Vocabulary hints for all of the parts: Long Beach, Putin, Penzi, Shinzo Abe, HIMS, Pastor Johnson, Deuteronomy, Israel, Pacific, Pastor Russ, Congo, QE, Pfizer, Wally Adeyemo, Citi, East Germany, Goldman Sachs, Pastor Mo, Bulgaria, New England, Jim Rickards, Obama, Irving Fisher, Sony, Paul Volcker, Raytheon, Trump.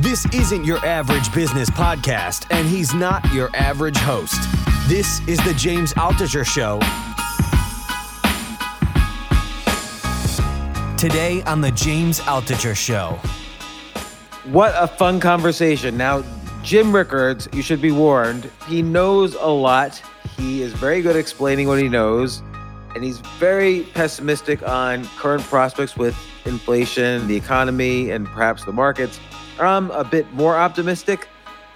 This isn't your average business podcast, and he's not your average host. This is The James Altucher Show. Today on The James Altucher Show. What a fun conversation. Now, Jim Rickards, you should be warned, he knows a lot. He is very good at explaining what he knows, and he's very pessimistic on current prospects with inflation, the economy, and perhaps the markets. I'm a bit more optimistic,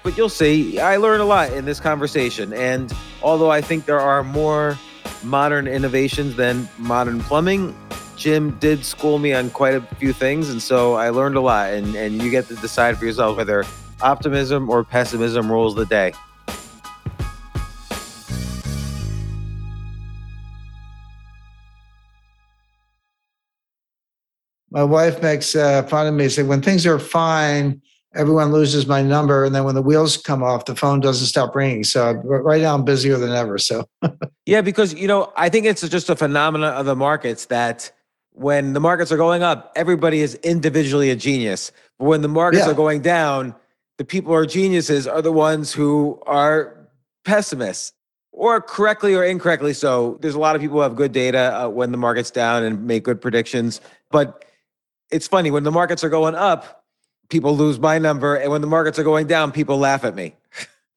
but you'll see. I learned a lot in this conversation. And although I think there are more modern innovations than modern plumbing, Jim did school me on quite a few things. And so I learned a lot. And you get to decide for yourself whether optimism or pessimism rules the day. My wife makes fun of me, saying, when things are fine, everyone loses my number. And then when the wheels come off, the phone doesn't stop ringing. So right now I'm busier than ever. So yeah, because, I think it's just a phenomenon of the markets that when the markets are going up, everybody is individually a genius. But when the markets are going down, the people who are geniuses are the ones who are pessimists. Or correctly or incorrectly so. There's a lot of people who have good data when the market's down and make good predictions. But it's funny, when the markets are going up, people lose my number. And when the markets are going down, people laugh at me.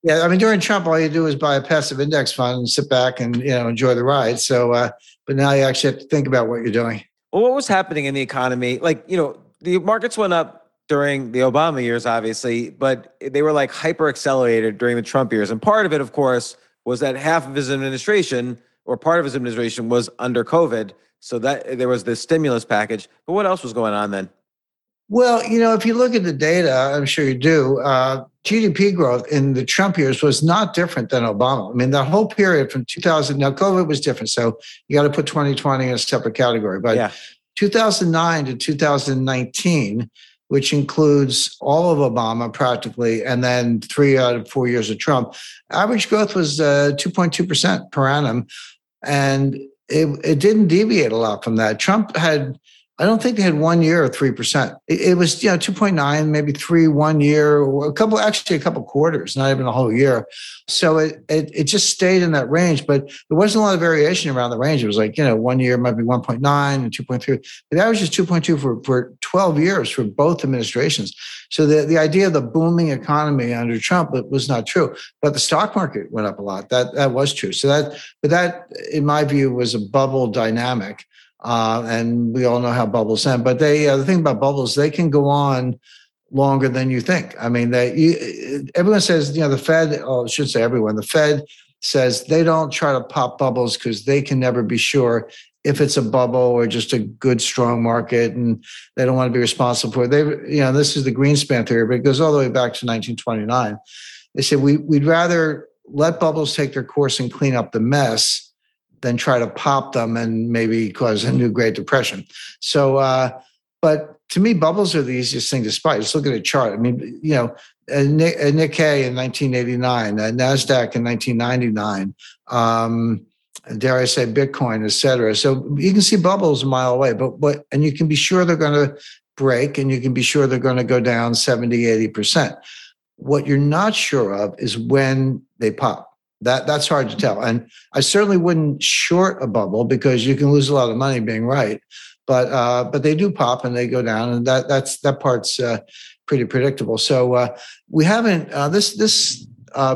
Yeah, during Trump, all you do is buy a passive index fund and sit back and enjoy the ride. So, but now you actually have to think about what you're doing. Well, what was happening in the economy? The markets went up during the Obama years, obviously, but they were hyper-accelerated during the Trump years. And part of it, of course, was that half of his administration or part of his administration was under COVID. So that there was this stimulus package. But what else was going on then? Well, if you look at the data, I'm sure you do, GDP growth in the Trump years was not different than Obama. The whole period from 2000, now COVID was different. So you got to put 2020 in a separate category. But 2009 to 2019, which includes all of Obama practically, and then 3 out of 4 years of Trump, average growth was 2.2% per annum. And it didn't deviate a lot from that. Trump had, I don't think they had 1 year of 3%. It was 2.9, maybe 3, 1 year, a couple quarters, not even a whole year. So it just stayed in that range, but there wasn't a lot of variation around the range. It was 1 year might be 1.9 and 2.3. The average is 2.2 for 12 years for both administrations. So the idea of the booming economy under Trump was not true, but the stock market went up a lot. That was true. So that in my view was a bubble dynamic. And we all know how bubbles end, but the thing about bubbles, they can go on longer than you think. Everyone says, the Fed, I should say everyone, the Fed says they don't try to pop bubbles because they can never be sure if it's a bubble or just a good, strong market, and they don't want to be responsible for it. This is the Greenspan theory, but it goes all the way back to 1929. They said, we'd rather let bubbles take their course and clean up the mess then try to pop them and maybe cause a new Great Depression. So, but to me, bubbles are the easiest thing to spot. Just look at a chart. A Nikkei in 1989, a NASDAQ in 1999, dare I say Bitcoin, et cetera. So you can see bubbles a mile away, and you can be sure they're going to break, and you can be sure they're going to go down 70, 80%. What you're not sure of is when they pop. That's hard to tell. And I certainly wouldn't short a bubble because you can lose a lot of money being right. but they do pop and they go down, and that part's pretty predictable. So we haven't this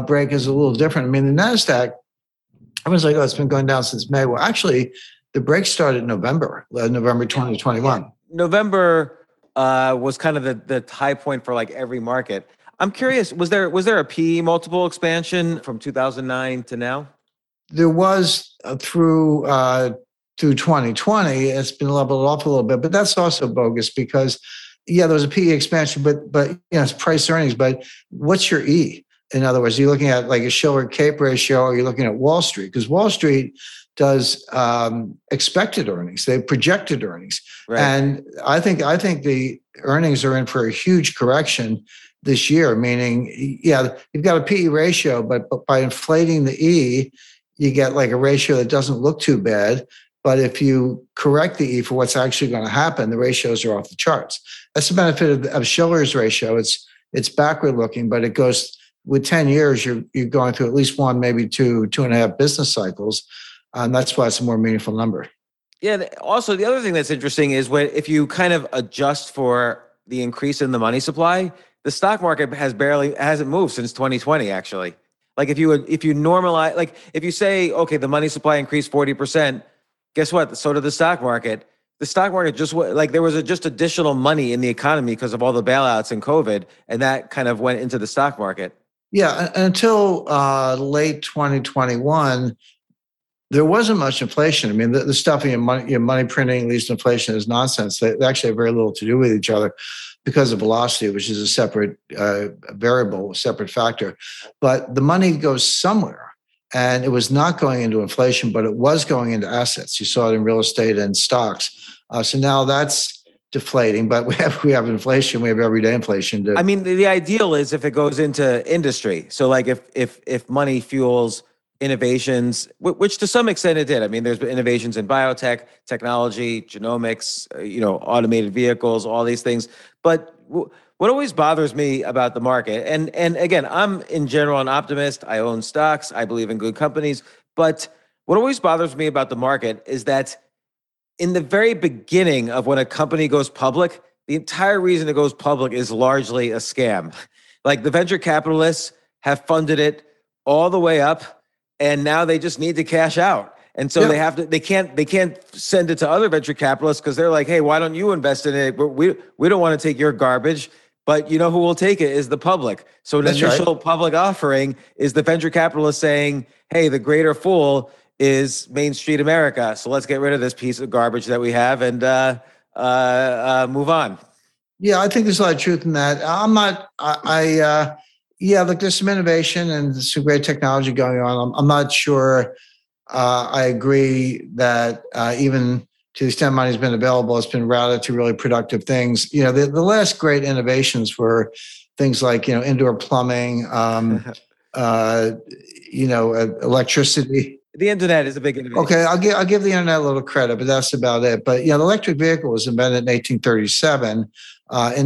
break is a little different. I mean, the NASDAQ, everyone's like, oh, it's been going down since May. Well, actually, the break started in November 2021. November was kind of the high point for like every market. I'm curious, was there a PE multiple expansion from 2009 to now? There was through 2020. It's been leveled off a little bit, but that's also bogus because, yeah, there was a PE expansion, but you know, it's price earnings. But what's your E? In other words, are you looking at like a Shiller Cape ratio, or are you looking at Wall Street? Because Wall Street does expected earnings. They projected earnings. Right. And I think the earnings are in for a huge correction this year, meaning, yeah, you've got a PE ratio, but by inflating the E, you get like a ratio that doesn't look too bad. But if you correct the E for what's actually going to happen, the ratios are off the charts. That's the benefit of Shiller's ratio. It's backward looking, but it goes with 10 years, you're going through at least one, maybe two and a half business cycles. That's why it's a more meaningful number. Yeah. Also, the other thing that's interesting is if you kind of adjust for the increase in the money supply, the stock market hasn't moved since 2020. Actually, like if you normalize, like if you say, okay, the money supply increased 40%, guess what? So did the stock market. The stock market just like there was just additional money in the economy because of all the bailouts and COVID, and that kind of went into the stock market. Yeah, until late 2021. There wasn't much inflation. I mean, the stuff in your money printing leads to inflation is nonsense. They actually have very little to do with each other because of velocity, which is a separate variable, a separate factor. But the money goes somewhere, and it was not going into inflation, but it was going into assets. You saw it in real estate and stocks. So now that's deflating, but we have inflation. We have everyday inflation. I mean, the ideal is if it goes into industry. So like if money fuels innovations, which to some extent it did. I mean, there's been innovations in biotech, technology, genomics, automated vehicles, all these things. But what always bothers me about the market, and again, I'm in general an optimist. I own stocks. I believe in good companies. But what always bothers me about the market is that in the very beginning of when a company goes public, the entire reason it goes public is largely a scam. Like the venture capitalists have funded it all the way up, and now they just need to cash out. And so they have to, they can't send it to other venture capitalists because they're like, hey, why don't you invest in it? But we don't want to take your garbage, but you know who will take it is the public. So an initial public offering is the venture capitalist saying, hey, the greater fool is Main Street America. So let's get rid of this piece of garbage that we have and move on. Yeah, I think there's a lot of truth in that. Yeah, look, there's some innovation and some great technology going on. I'm not sure I agree that even to the extent money's been available, it's been routed to really productive things. You know, the last great innovations were things like, indoor plumbing, electricity. The internet is a big innovation. Okay, I'll give the internet a little credit, but that's about it. But, the electric vehicle was invented in 1837. In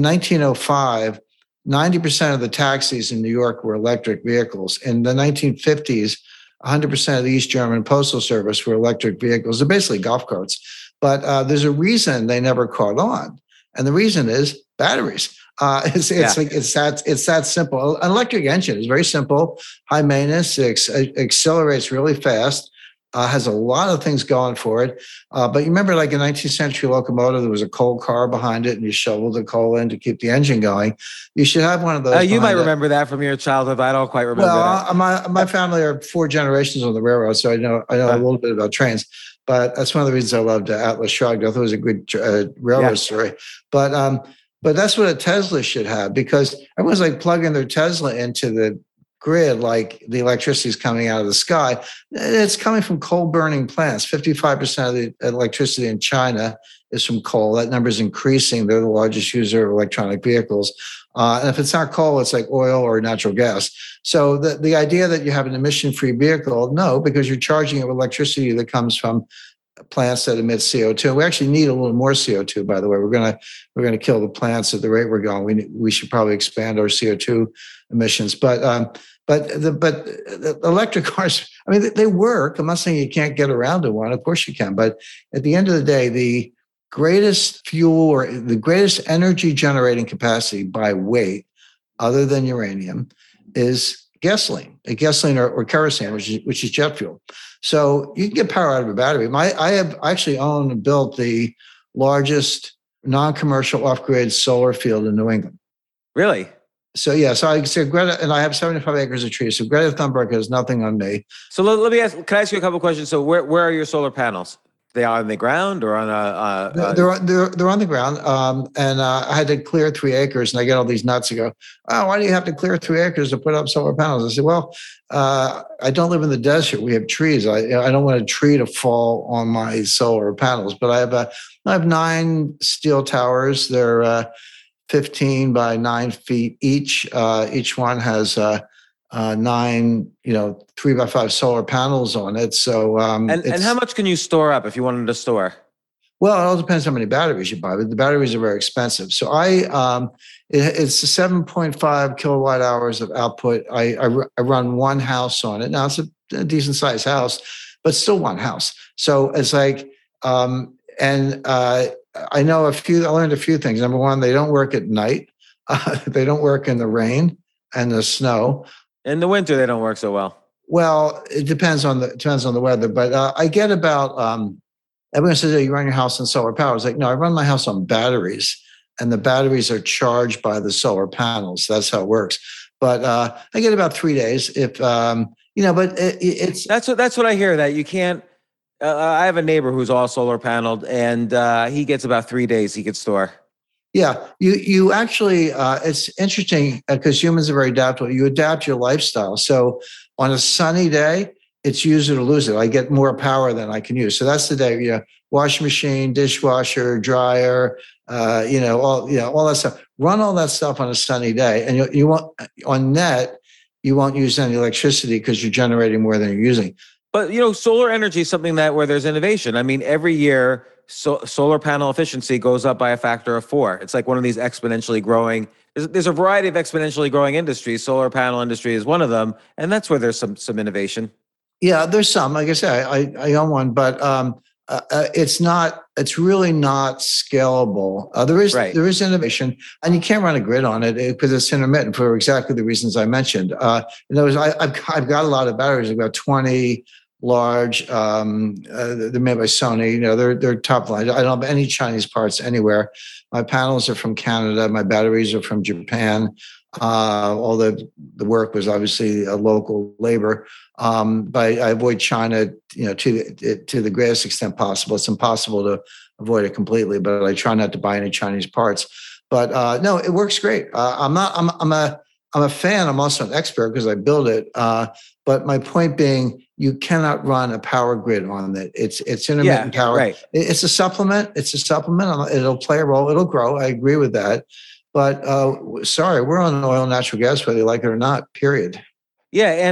1905, 90% of the taxis in New York were electric vehicles. In the 1950s, 100% of the East German postal service were electric vehicles. They're basically golf carts. But there's a reason they never caught on. And the reason is batteries. It's that simple. An electric engine is very simple, high maintenance, it accelerates really fast, has a lot of things going for it. But you remember like a 19th century locomotive, there was a coal car behind it and you shoveled the coal in to keep the engine going. You should have one of those. You might remember that from your childhood. I don't quite remember that. My family are four generations on the railroad, so I know a little bit about trains. But that's one of the reasons I loved Atlas Shrugged. I thought it was a good railroad story. But that's what a Tesla should have, because everyone's like plugging their Tesla into the grid, like the electricity is coming out of the sky. It's coming from coal burning plants. 55% of the electricity in China is from coal. That number is increasing. They're the largest user of electronic vehicles. And if it's not coal, it's like oil or natural gas. So the idea that you have an emission-free vehicle, no, because you're charging it with electricity that comes from plants that emit CO2. We actually need a little more CO2, by the way. We're going to kill the plants at the rate we're going. We should probably expand our CO2 emissions. But the electric cars, I mean, they work. I'm not saying you can't get around to one. Of course you can. But at the end of the day, the greatest fuel or the greatest energy generating capacity by weight, other than uranium, is gasoline or kerosene, which is jet fuel. So you can get power out of a battery. I actually own and built the largest non-commercial off-grid solar field in New England. Really? So yeah, so I said Greta, and I have 75 acres of trees. So Greta Thunberg has nothing on me. So let me ask. Can I ask you a couple of questions? So where are your solar panels? They are on the ground or on a? They're on the ground. I had to clear 3 acres, and I get all these nuts. And go, oh, why do you have to clear 3 acres to put up solar panels? I said, well, I don't live in the desert. We have trees. I don't want a tree to fall on my solar panels. But I have 9 steel towers. They're 15 by 9 feet each. Each one has 9, 3x5 solar panels on it. So, and how much can you store up if you wanted to store? Well, it all depends how many batteries you buy, but the batteries are very expensive. So it's 7.5 kilowatt hours of output. I run one house on it. Now it's a decent sized house, but still one house. So it's like, I learned a few things. Number one, they don't work at night. They don't work in the rain and the snow. In the winter, they don't work so well. Well, it depends on the weather. But I get about, everyone says, oh, you run your house on solar power. It's like, no, I run my house on batteries, and the batteries are charged by the solar panels. That's how it works. But I get about 3 days if, but it's... That's what I hear, that you can't... I have a neighbor who's all solar paneled, and he gets about 3 days he could store. Yeah, you actually, it's interesting because humans are very adaptable. You adapt your lifestyle. So on a sunny day, it's use it or lose it. I get more power than I can use. So that's the day, washing machine, dishwasher, dryer, all that stuff. Run all that stuff on a sunny day, and you won't, on net, you won't use any electricity because you're generating more than you're using. But, solar energy is something where there's innovation. I mean, every year, solar panel efficiency goes up by a factor of 4. It's like one of these exponentially growing. There's a variety of exponentially growing industries. Solar panel industry is one of them. And that's where there's some innovation. Yeah, there's some. Like I said, I own one, but it's really not scalable. There is innovation, and you can't run a grid on it because it's intermittent for exactly the reasons I mentioned. I've got a lot of batteries. I've got 20 large, they're made by Sony, they're top line. I don't have any Chinese parts anywhere. My panels are from Canada. My batteries are from Japan. All the work was obviously a local labor, but I avoid China, to the greatest extent possible. It's impossible to avoid it completely, but I try not to buy any Chinese parts. But no, it works great. I'm a fan. I'm also an expert because I build it. But my point being, you cannot run a power grid on it. It's intermittent power. Right. It's a supplement. It'll play a role. It'll grow. I agree with that. But sorry, we're on oil and natural gas, whether you like it or not, period. Yeah.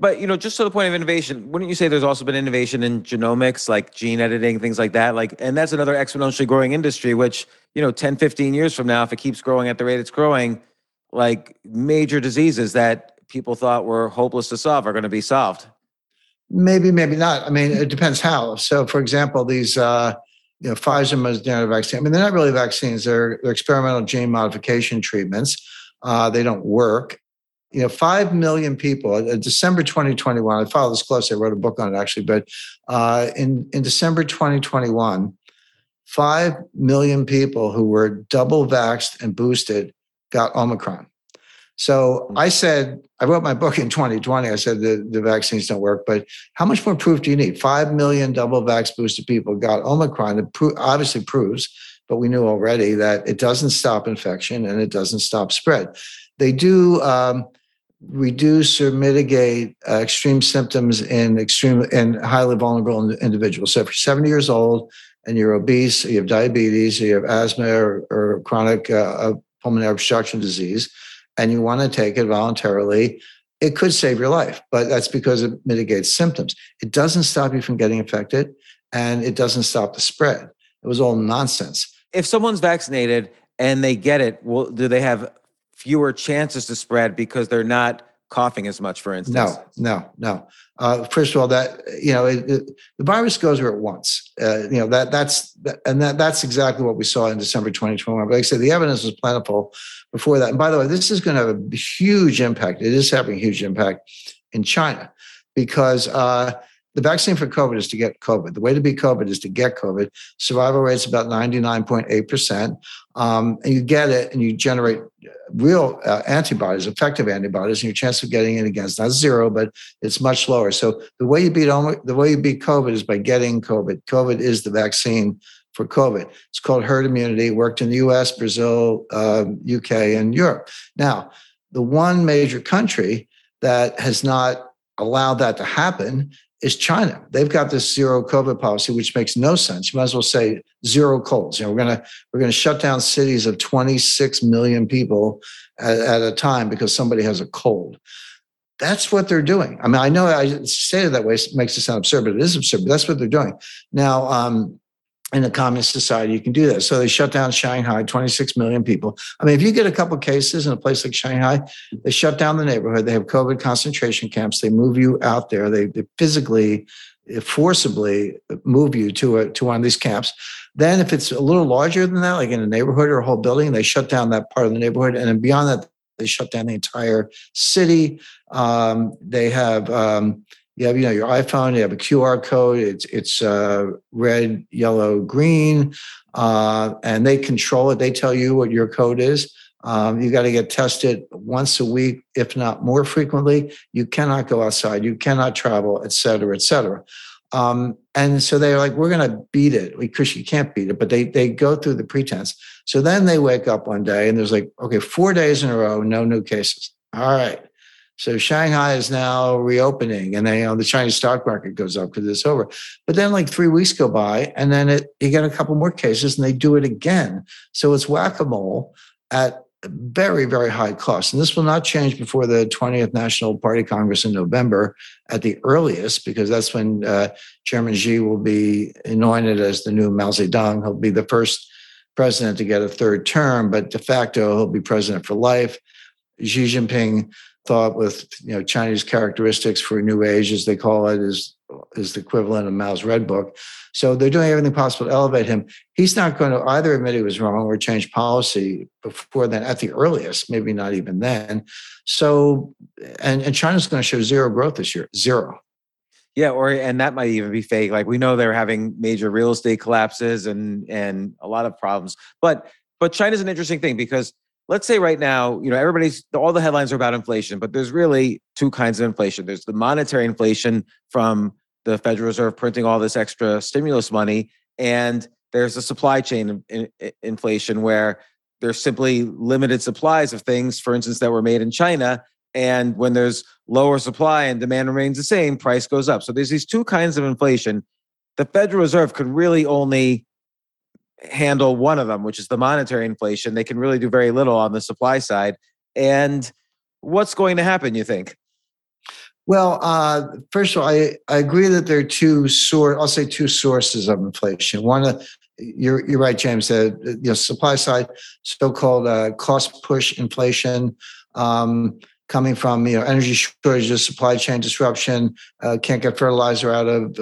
But, just to the point of innovation, wouldn't you say there's also been innovation in genomics, like gene editing, things like that? And that's another exponentially growing industry, which, 10, 15 years from now, if it keeps growing at the rate it's growing, like major diseases that people thought were hopeless to solve are going to be solved. Maybe, maybe not. I mean, it depends how. So, for example, these... Pfizer, Moderna vaccine. I mean, they're not really vaccines. They're experimental gene modification treatments. They don't work. 5 million people, December 2021, I followed this close. I wrote a book on it actually, but in December 2021, 5 million people who were double vaxxed and boosted got Omicron. So I wrote my book in 2020. I said the vaccines don't work, but how much more proof do you need? 5 million double vax boosted people got Omicron. It obviously proves, but we knew already that it doesn't stop infection and it doesn't stop spread. They do reduce or mitigate extreme symptoms in extreme and highly vulnerable individuals. So if you're 70 years old and you're obese, or you have diabetes, or you have asthma or chronic pulmonary obstruction disease, and you want to take it voluntarily, it could save your life, but that's because it mitigates symptoms. It doesn't stop you from getting infected, and it doesn't stop the spread. It was all nonsense. If someone's vaccinated and they get it, do they have fewer chances to spread because they're not coughing as much, for instance. No. First of all, that, you know, the virus goes where it wants. That's exactly what we saw in December 2021. But like I said, the evidence was plentiful before that. And by the way, this is going to have a huge impact. It is having a huge impact in China because the vaccine for COVID is to get COVID. The way to beat COVID is to get COVID. Survival rate's about 99.8%. And you get it and you generate real antibodies, effective antibodies, and your chance of getting it again is not zero, but it's much lower. So the way you beat COVID is by getting COVID. COVID is the vaccine for COVID. It's called herd immunity. It worked in the US, Brazil, UK, and Europe. Now, the one major country that has not allowed that to happen is China. They've got this zero COVID policy, which makes no sense. You might as well say zero colds. You know, we're gonna shut down cities of 26 million people at a time because somebody has a cold. That's what they're doing. I mean, I know I say it that way, it makes it sound absurd, but it is absurd. But that's what they're doing now. In a communist society, you can do that. So they shut down Shanghai, 26 million people. I mean, if you get a couple of cases in a place like Shanghai, they shut down the neighborhood. They have COVID concentration camps. They move you out there. They physically, forcibly move you to one of these camps. Then if it's a little larger than that, like in a neighborhood or a whole building, they shut down that part of the neighborhood. And then beyond that, they shut down the entire city. They have... You have, your iPhone, you have a QR code, it's red, yellow, green, and they control it. They tell you what your code is. You got to get tested once a week, if not more frequently. You cannot go outside. You cannot travel, et cetera, et cetera. And so they're like, we're going to beat it because you can't beat it, but they go through the pretense. So then they wake up one day and there's like, okay, 4 days in a row, no new cases. All right. So Shanghai is now reopening and the Chinese stock market goes up because it's over. But then like 3 weeks go by and then you get a couple more cases and they do it again. So it's whack-a-mole at very, very high cost. And this will not change before the 20th National Party Congress in November at the earliest, because that's when Chairman Xi will be anointed as the new Mao Zedong. He'll be the first president to get a third term, but de facto he'll be president for life. Xi Jinping thought with Chinese characteristics for new age, as they call it, is the equivalent of Mao's Red Book. So they're doing everything possible to elevate him. He's not going to either admit he was wrong or change policy before then, at the earliest, maybe not even then. So, and China's going to show zero growth this year, zero. Yeah, and that might even be fake. Like we know they're having major real estate collapses and a lot of problems. But China's an interesting thing because let's say right now, all the headlines are about inflation, but there's really two kinds of inflation. There's the monetary inflation from the Federal Reserve printing all this extra stimulus money, and there's the supply chain inflation where there's simply limited supplies of things, for instance, that were made in China. And when there's lower supply and demand remains the same, price goes up. So there's these two kinds of inflation. The Federal Reserve could really only handle one of them, which is the monetary inflation. They can really do very little on the supply side. And what's going to happen, you think? Well, first of all, I agree that there are two sources of inflation. One, you're right, James, that supply side, so-called cost push inflation, coming from energy shortages, supply chain disruption, can't get fertilizer out of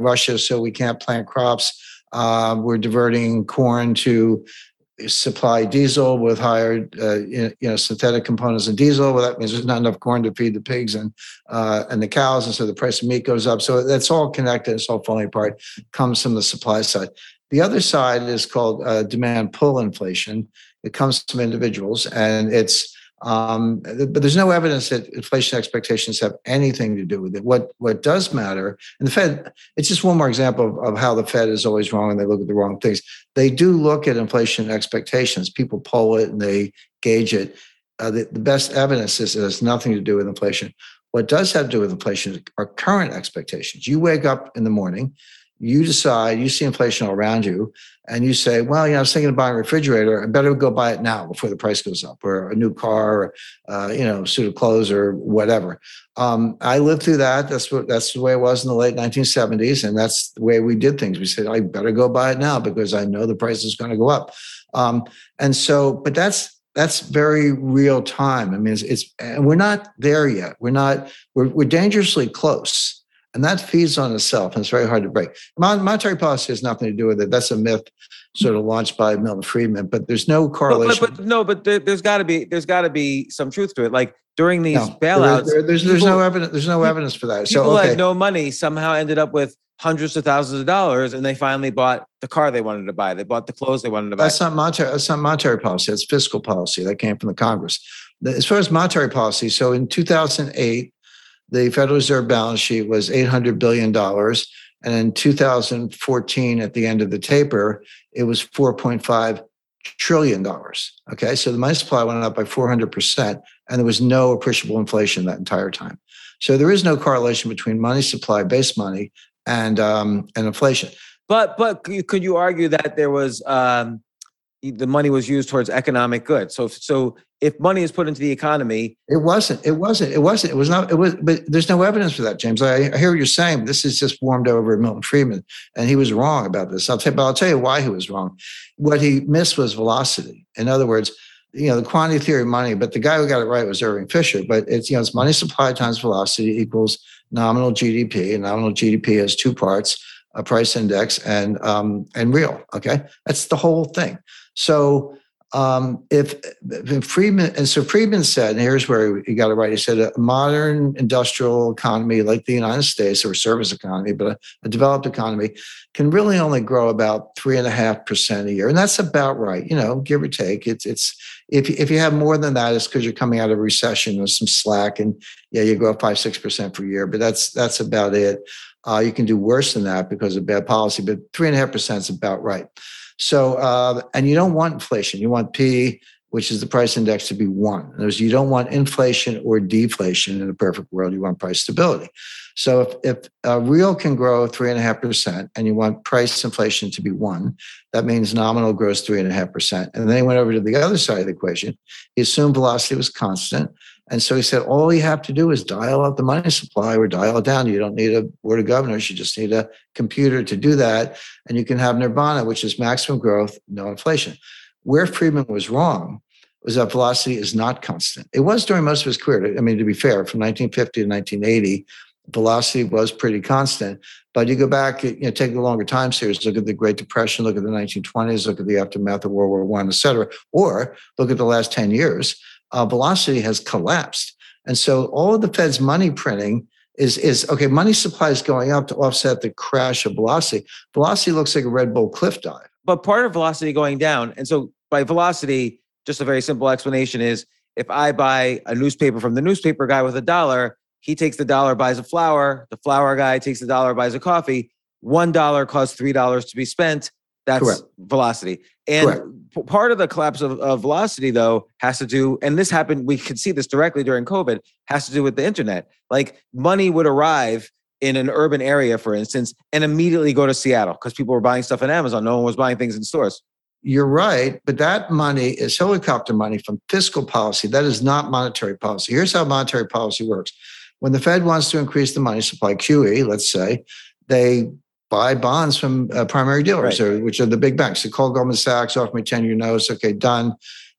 Russia, so we can't plant crops. We're diverting corn to supply diesel with higher, synthetic components in diesel. Well, that means there's not enough corn to feed the pigs and the cows, and so the price of meat goes up. So that's all connected. It's all falling apart. Comes from the supply side. The other side is called demand pull inflation. It comes from individuals, and it's but there's no evidence that inflation expectations have anything to do with it. What does matter, and the Fed, it's just one more example of how the Fed is always wrong and they look at the wrong things. They do look at inflation expectations. People poll it and they gauge it. The best evidence is it has nothing to do with inflation. What does have to do with inflation are current expectations. You wake up in the morning, you decide, you see inflation all around you, and you say, well, I was thinking of buying a refrigerator. I better go buy it now before the price goes up, or a new car, or, suit of clothes or whatever. I lived through that. That's the way it was in the late 1970s. And that's the way we did things. We said, I better go buy it now because I know the price is going to go up. And so, but that's That's very real time. I mean, it's and we're not there yet. We're dangerously close, and that feeds on itself, and it's very hard to break. Monetary policy has nothing to do with it. That's a myth, sort of launched by Milton Friedman. But there's no correlation. But there's got to be some truth to it. Like during these bailouts, there's no evidence for that. People had no money somehow ended up with hundreds of thousands of dollars, and they finally bought the car they wanted to buy. They bought the clothes they wanted to buy. That's not monetary policy. That's fiscal policy that came from the Congress. As far as monetary policy, so in 2008, the Federal Reserve balance sheet was $800 billion. And in 2014, at the end of the taper, it was $4.5 trillion. Okay, so the money supply went up by 400%, and there was no appreciable inflation that entire time. So there is no correlation between money supply, base money, and inflation. But could you argue that there was the money was used towards economic good? So if money is put into the economy, it was not. But there's no evidence for that, James. I hear what you're saying. This is just warmed over Milton Friedman, and he was wrong about this. I'll tell you why he was wrong. What he missed was velocity. In other words, you know, the quantity theory of money. But the guy who got it right was Irving Fisher. But it's money supply times velocity equals nominal GDP, and nominal GDP has two parts, a price index and real. Okay. That's the whole thing. So Friedman said, and here's where he got it right. He said a modern industrial economy like the United States, or service economy, but a developed economy, can really only grow about 3.5% a year. And that's about right, you know, give or take. If you have more than that, it's because you're coming out of a recession or some slack, and yeah, you go up 5-6% per year, but that's about it. You can do worse than that because of bad policy, but 3.5% is about right. So, and you don't want inflation. You want P, which is the price index, to be 1. In other words, you don't want inflation or deflation in a perfect world. You want price stability. So if real can grow 3.5% and you want price inflation to be 1, that means nominal grows 3.5%. And then he went over to the other side of the equation. He assumed velocity was constant. And so he said, all you have to do is dial up the money supply or dial it down. You don't need a board of governors. You just need a computer to do that. And you can have nirvana, which is maximum growth, no inflation. Where Friedman was wrong was that velocity is not constant. It was during most of his career. I mean, to be fair, from 1950 to 1980, velocity was pretty constant. But you go back, you know, take a longer time series, look at the Great Depression, look at the 1920s, look at the aftermath of World War I, et cetera, or look at the last 10 years. Velocity has collapsed. And so all of the Fed's money printing is okay, money supply is going up to offset the crash of velocity. Velocity looks like a Red Bull cliff dive. But part of velocity going down, and so by velocity, just a very simple explanation is if I buy a newspaper from the newspaper guy with $1, he takes the $1, buys a flower, the flower guy takes the $1, buys a coffee, $1 costs $3 to be spent. That's correct. Velocity. And correct. Part of the collapse of velocity, though, has to do, and this happened, we could see this directly during COVID, has to do with the internet. Like money would arrive in an urban area, for instance, and immediately go to Seattle because people were buying stuff on Amazon. No one was buying things in stores. You're right, but that money is helicopter money from fiscal policy. That is not monetary policy. Here's how monetary policy works. When the Fed wants to increase the money supply, QE, let's say, they buy bonds from primary dealers, right, which are the big banks. They call Goldman Sachs, offer me 10-year notes. Okay, done.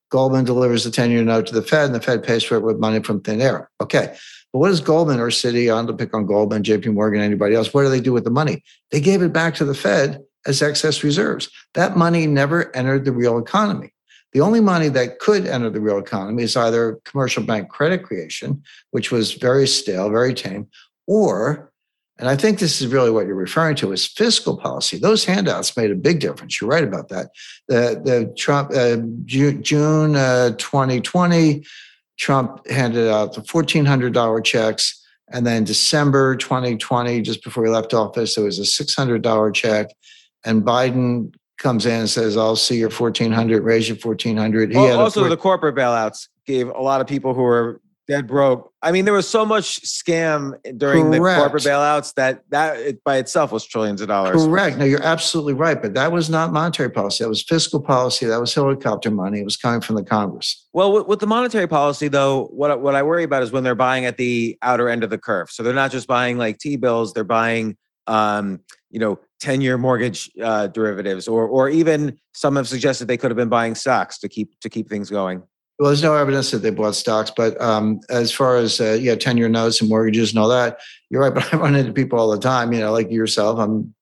Goldman delivers the 10-year note to the Fed, and the Fed pays for it with money from thin air. Okay, but what does Goldman or Citi, I'm going to pick on Goldman, JP Morgan, anybody else, what do they do with the money? They gave it back to the Fed as excess reserves. That money never entered the real economy. The only money that could enter the real economy is either commercial bank credit creation, which was very stale, very tame, or, and I think this is really what you're referring to, is fiscal policy. Those handouts made a big difference. You're right about that. The Trump June 2020, Trump handed out the $1,400 checks, and then December 2020, just before he left office, there was a $600 check, and Biden comes in and says, "I'll see your $1,400, raise your $1,400." Also, the corporate bailouts gave a lot of people who were dead broke. I mean, there was so much scam during the corporate bailouts that by itself was trillions of dollars. Correct. No, you're absolutely right. But that was not monetary policy. That was fiscal policy. That was helicopter money. It was coming from the Congress. Well, with the monetary policy, though, what I worry about is when they're buying at the outer end of the curve. So they're not just buying like T-bills. They're buying, 10-year mortgage derivatives, or even some have suggested they could have been buying stocks to keep things going. Well, there's no evidence that they bought stocks, but as far as 10-year notes and mortgages and all that, you're right. But I run into people all the time, like yourself. I'm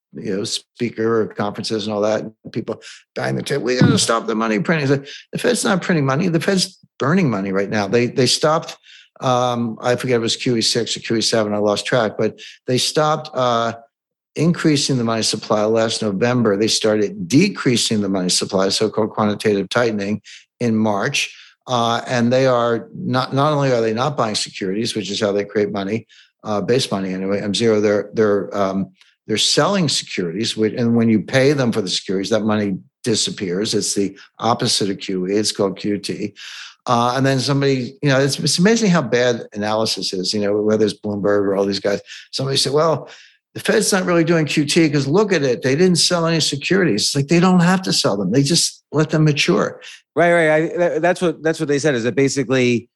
speaker at conferences and all that. And people buying the tip. We got to stop the money printing. Like, the Fed's not printing money. The Fed's burning money right now. They stopped. I forget if it was QE6 or QE7. I lost track, but they stopped increasing the money supply last November. They started decreasing the money supply, so-called quantitative tightening, in March. And they are not only are they not buying securities, which is how they create money, base money anyway, M0, they're selling securities. And when you pay them for the securities, that money disappears. It's the opposite of QE. It's called QT. And then somebody, it's amazing how bad analysis is, whether it's Bloomberg or all these guys. Somebody said, well, the Fed's not really doing QT because look at it. They didn't sell any securities. It's like they don't have to sell them. They just let them mature. Right. That's what they said is that basically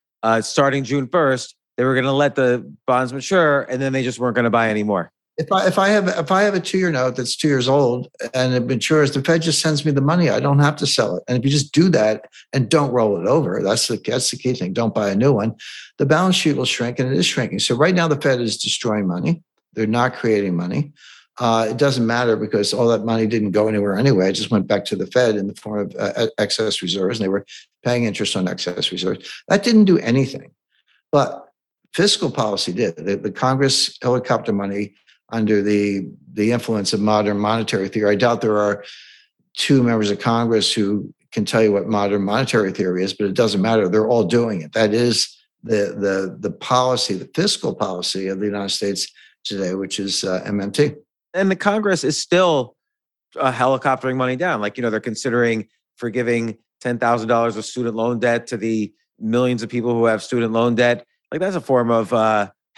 starting June 1st, they were going to let the bonds mature and then they just weren't going to buy anymore. If I have a 2-year note that's 2 years old and it matures, the Fed just sends me the money. I don't have to sell it. And if you just do that and don't roll it over, that's the key thing. Don't buy a new one. The balance sheet will shrink, and it is shrinking. So right now the Fed is destroying money. They're not creating money. It doesn't matter because all that money didn't go anywhere anyway. It just went back to the Fed in the form of excess reserves, and they were paying interest on excess reserves. That didn't do anything. But fiscal policy did. The Congress helicopter money under the influence of modern monetary theory. I doubt there are two members of Congress who can tell you what modern monetary theory is, but it doesn't matter. They're all doing it. That is the policy, the fiscal policy of the United States today, which is MMT. And the Congress is still helicoptering money down. They're considering forgiving $10,000 of student loan debt to the millions of people who have student loan debt. That's a form of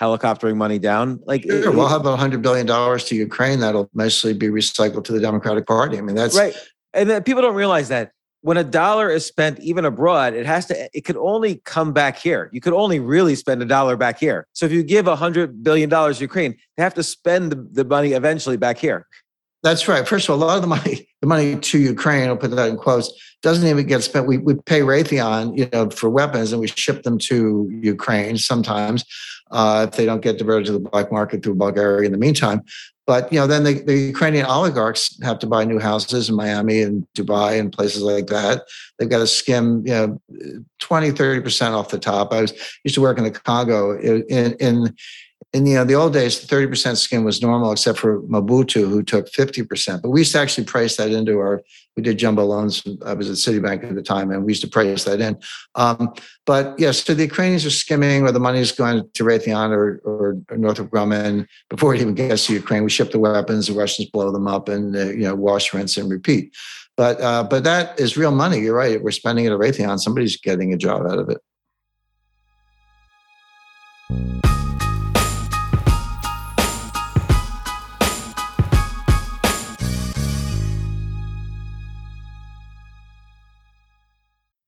helicoptering money down. Sure, we'll have $100 billion to Ukraine. That'll mostly be recycled to the Democratic Party. I mean, that's right. And then people don't realize that when a dollar is spent even abroad, it could only come back here. You could only really spend a dollar back here. So if you give $100 billion to Ukraine, they have to spend the money eventually back here. That's right. First of all, a lot of the money to Ukraine, I'll put that in quotes, doesn't even get spent. We pay Raytheon, for weapons, and we ship them to Ukraine sometimes if they don't get diverted to the black market through Bulgaria in the meantime. But then the Ukrainian oligarchs have to buy new houses in Miami and Dubai and places like that. They've got to skim 20, 30% off the top. I used to work in the Congo in the old days, the 30% skim was normal, except for Mobutu, who took 50%. But we used to actually price that into we did jumbo loans. I was at Citibank at the time, and we used to price that in. But yes, so the Ukrainians are skimming, or the money's going to Raytheon or Northrop Grumman before it even gets to Ukraine. We ship the weapons, the Russians blow them up, and wash, rinse, and repeat. But that is real money. You're right. We're spending it at Raytheon. Somebody's getting a job out of it.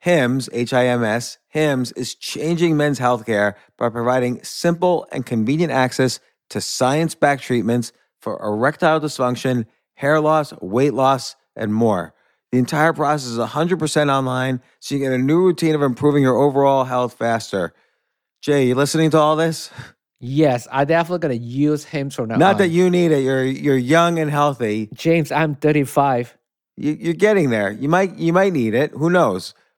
HIMS, HIMS, HIMS is changing men's healthcare by providing simple and convenient access to science-backed treatments for erectile dysfunction, hair loss, weight loss, and more. The entire process is 100% online, so you get a new routine of improving your overall health faster. Jay, you listening to all this? Yes, I'm definitely going to use HIMS from now on. Not that you need it. You're young and healthy. James, I'm 35. You're getting there. You might need it. Who knows?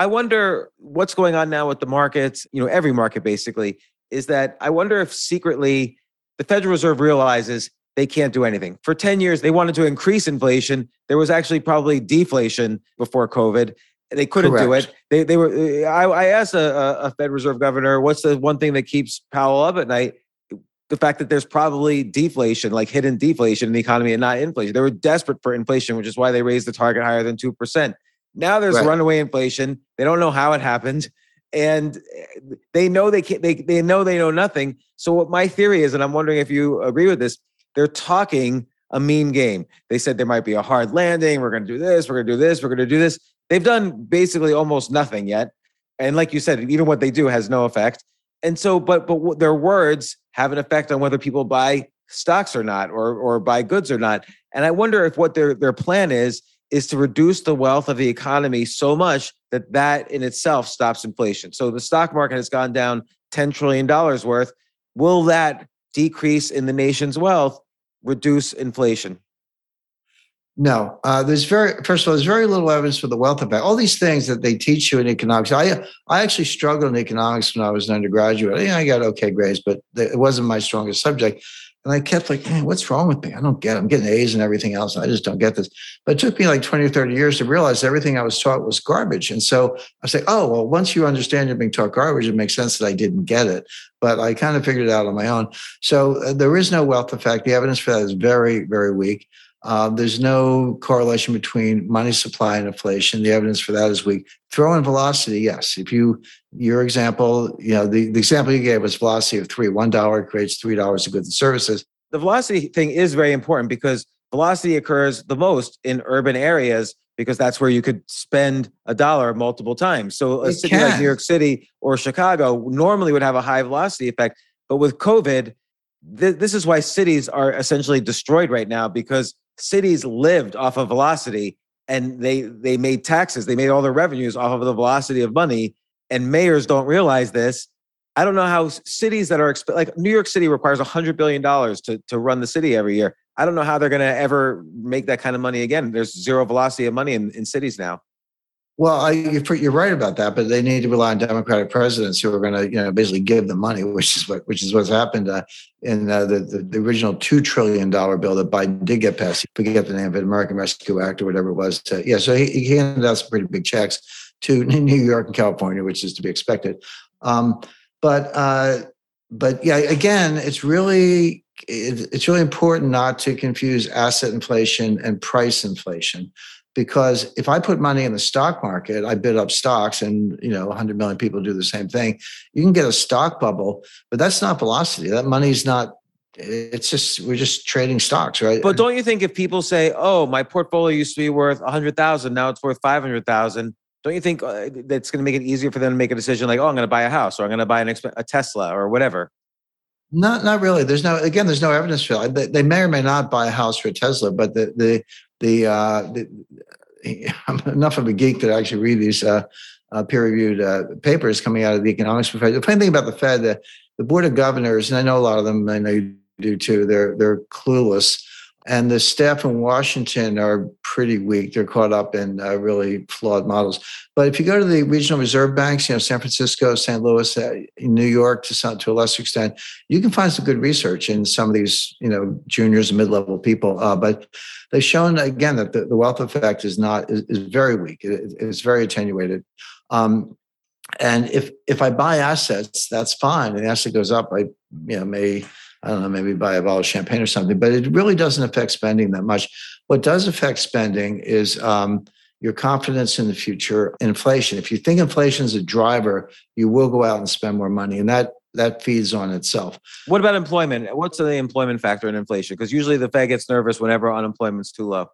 I wonder what's going on now with the markets, every market basically, is that I wonder if secretly the Federal Reserve realizes they can't do anything. For 10 years, they wanted to increase inflation. There was actually probably deflation before COVID. They couldn't do it. They were. I asked a Fed Reserve governor, what's the one thing that keeps Powell up at night? The fact that there's probably deflation, like hidden deflation in the economy and not inflation. They were desperate for inflation, which is why they raised the target higher than 2%. Now there's runaway inflation. They don't know how it happened, and they know they can't. They know they know nothing. So what my theory is, and I'm wondering if you agree with this, they're talking a mean game. They said there might be a hard landing. We're going to do this. We're going to do this. We're going to do this. They've done basically almost nothing yet, and like you said, even what they do has no effect. And so, but their words have an effect on whether people buy stocks or not, or buy goods or not. And I wonder if what their plan is to reduce the wealth of the economy so much that in itself stops inflation. So the stock market has gone down $10 trillion worth. Will that decrease in the nation's wealth reduce inflation? No. There's very little evidence for the wealth effect. All these things that they teach you in economics. I actually struggled in economics when I was an undergraduate. I got okay grades, but it wasn't my strongest subject. And I kept like, what's wrong with me? I don't get it. I'm getting A's and everything else. I just don't get this. But it took me like 20 or 30 years to realize everything I was taught was garbage. And so I say, once you understand you're being taught garbage, it makes sense that I didn't get it. But I kind of figured it out on my own. So there is no wealth effect. The evidence for that is very, very weak. There's no correlation between money supply and inflation. The evidence for that is weak. Throw in velocity, yes. If your example, the example you gave was velocity of 3. $1 creates $3 of goods and services. The velocity thing is very important because velocity occurs the most in urban areas because that's where you could spend $1 multiple times. So a city like New York City or Chicago normally would have a high velocity effect. But with COVID, this is why cities are essentially destroyed right now because cities lived off of velocity and they made taxes. They made all their revenues off of the velocity of money, and mayors don't realize this. I don't know how cities that are like New York City requires $100 billion to run the city every year. I don't know how they're going to ever make that kind of money again. There's zero velocity of money in cities now. Well, you're right about that, but they need to rely on Democratic presidents who are going to, basically give them money, which is what's happened in the original $2 trillion bill that Biden did get passed. I forget the name of it, American Rescue Act or whatever it was. So he handed out some pretty big checks to New York and California, which is to be expected. Again, it's really important not to confuse asset inflation and price inflation. Because if I put money in the stock market, I bid up stocks, and 100 million people do the same thing. You can get a stock bubble, but that's not velocity. That money's not. It's just we're just trading stocks, right? But don't you think if people say, "Oh, my portfolio used to be worth 100,000, now it's worth 500,000," don't you think that's going to make it easier for them to make a decision like, "Oh, I'm going to buy a house, or I'm going to buy a Tesla, or whatever"? Not really. There's no evidence for that. They may or may not buy a house for a Tesla, but I'm enough of a geek to actually read these peer-reviewed papers coming out of the economics profession. The funny thing about the Fed, the Board of Governors, and I know a lot of them, I know you do too, they're clueless. And the staff in Washington are pretty weak. They're caught up in really flawed models. But if you go to the regional reserve banks, San Francisco, St. Louis, New York, to a lesser extent, you can find some good research in some of these, juniors and mid-level people. But they've shown again that the wealth effect is very weak. It's very attenuated. And if I buy assets, that's fine. And the asset goes up, maybe buy a bottle of champagne or something, but it really doesn't affect spending that much. What does affect spending is your confidence in the future, inflation. If you think inflation is a driver, you will go out and spend more money, and that feeds on itself. What about employment? What's the employment factor in inflation? Because usually the Fed gets nervous whenever unemployment's too low.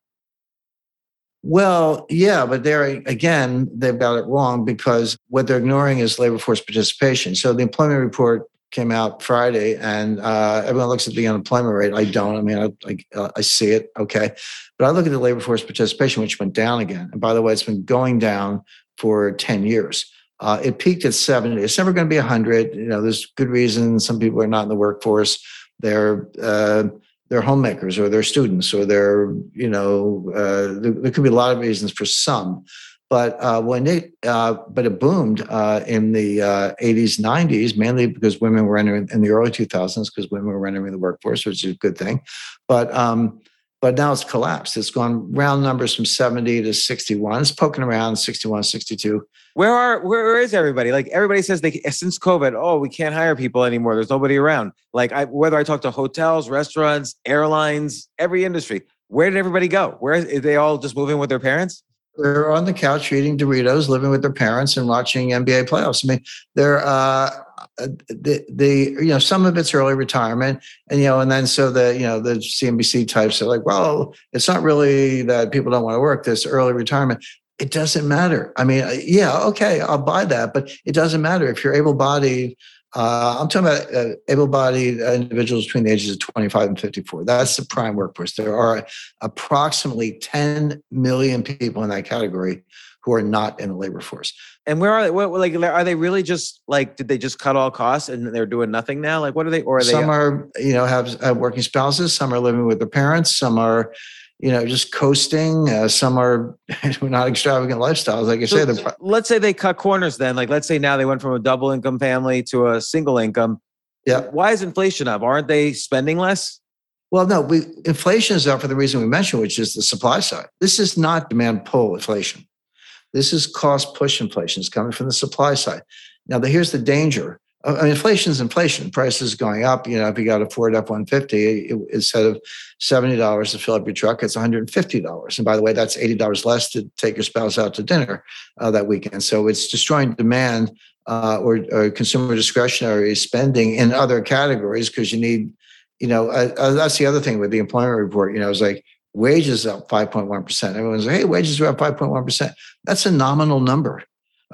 Well, yeah, but they've got it wrong because what they're ignoring is labor force participation. So the employment report came out Friday, and everyone looks at the unemployment rate. I don't. I mean, I see it, okay. But I look at the labor force participation, which went down again. And by the way, it's been going down for 10 years. It peaked at 70. It's never going to be 100. There's good reason. Some people are not in the workforce. They're homemakers, or they're students, or they're, there could be a lot of reasons for some. But it boomed in the 80s, 90s, mainly because women were entering in the early 2000s, because women were entering the workforce, which is a good thing. But now it's collapsed. It's gone round numbers from 70 to 61. It's poking around 61, 62. Where is everybody? Like everybody says, since COVID, we can't hire people anymore. There's nobody around. Like whether I talk to hotels, restaurants, airlines, every industry, where did everybody go? Where is they all just moving with their parents? They're on the couch eating Doritos, living with their parents, and watching NBA playoffs. I mean, they're some of it's early retirement, and then the CNBC types are like, well, it's not really that people don't want to work, this early retirement. It doesn't matter. I mean, yeah, okay, I'll buy that, but it doesn't matter if you're able-bodied. I'm talking about able-bodied individuals between the ages of 25 and 54. That's the prime workforce. There are approximately 10 million people in that category who are not in the labor force. And where are they? Are they really just did they just cut all costs and they're doing nothing now? Like, what are they? Or are they? Some are, have working spouses. Some are living with their parents. Some are, just coasting. Some are not extravagant lifestyles. Like I say, let's say they cut corners then. Like, let's say now they went from a double income family to a single income. Yeah. Why is inflation up? Aren't they spending less? Well, no, inflation is up for the reason we mentioned, which is the supply side. This is not demand pull inflation. This is cost push inflation. It's coming from the supply side. Now, here's the danger. I mean, inflation is inflation. Prices going up. If you got a Ford F-150, instead of $70 to fill up your truck, it's $150. And by the way, that's $80 less to take your spouse out to dinner that weekend. So it's destroying demand or consumer discretionary spending in other categories because you need, that's the other thing with the employment report. It's like wages up 5.1%. Everyone's like, hey, wages are up 5.1%. That's a nominal number.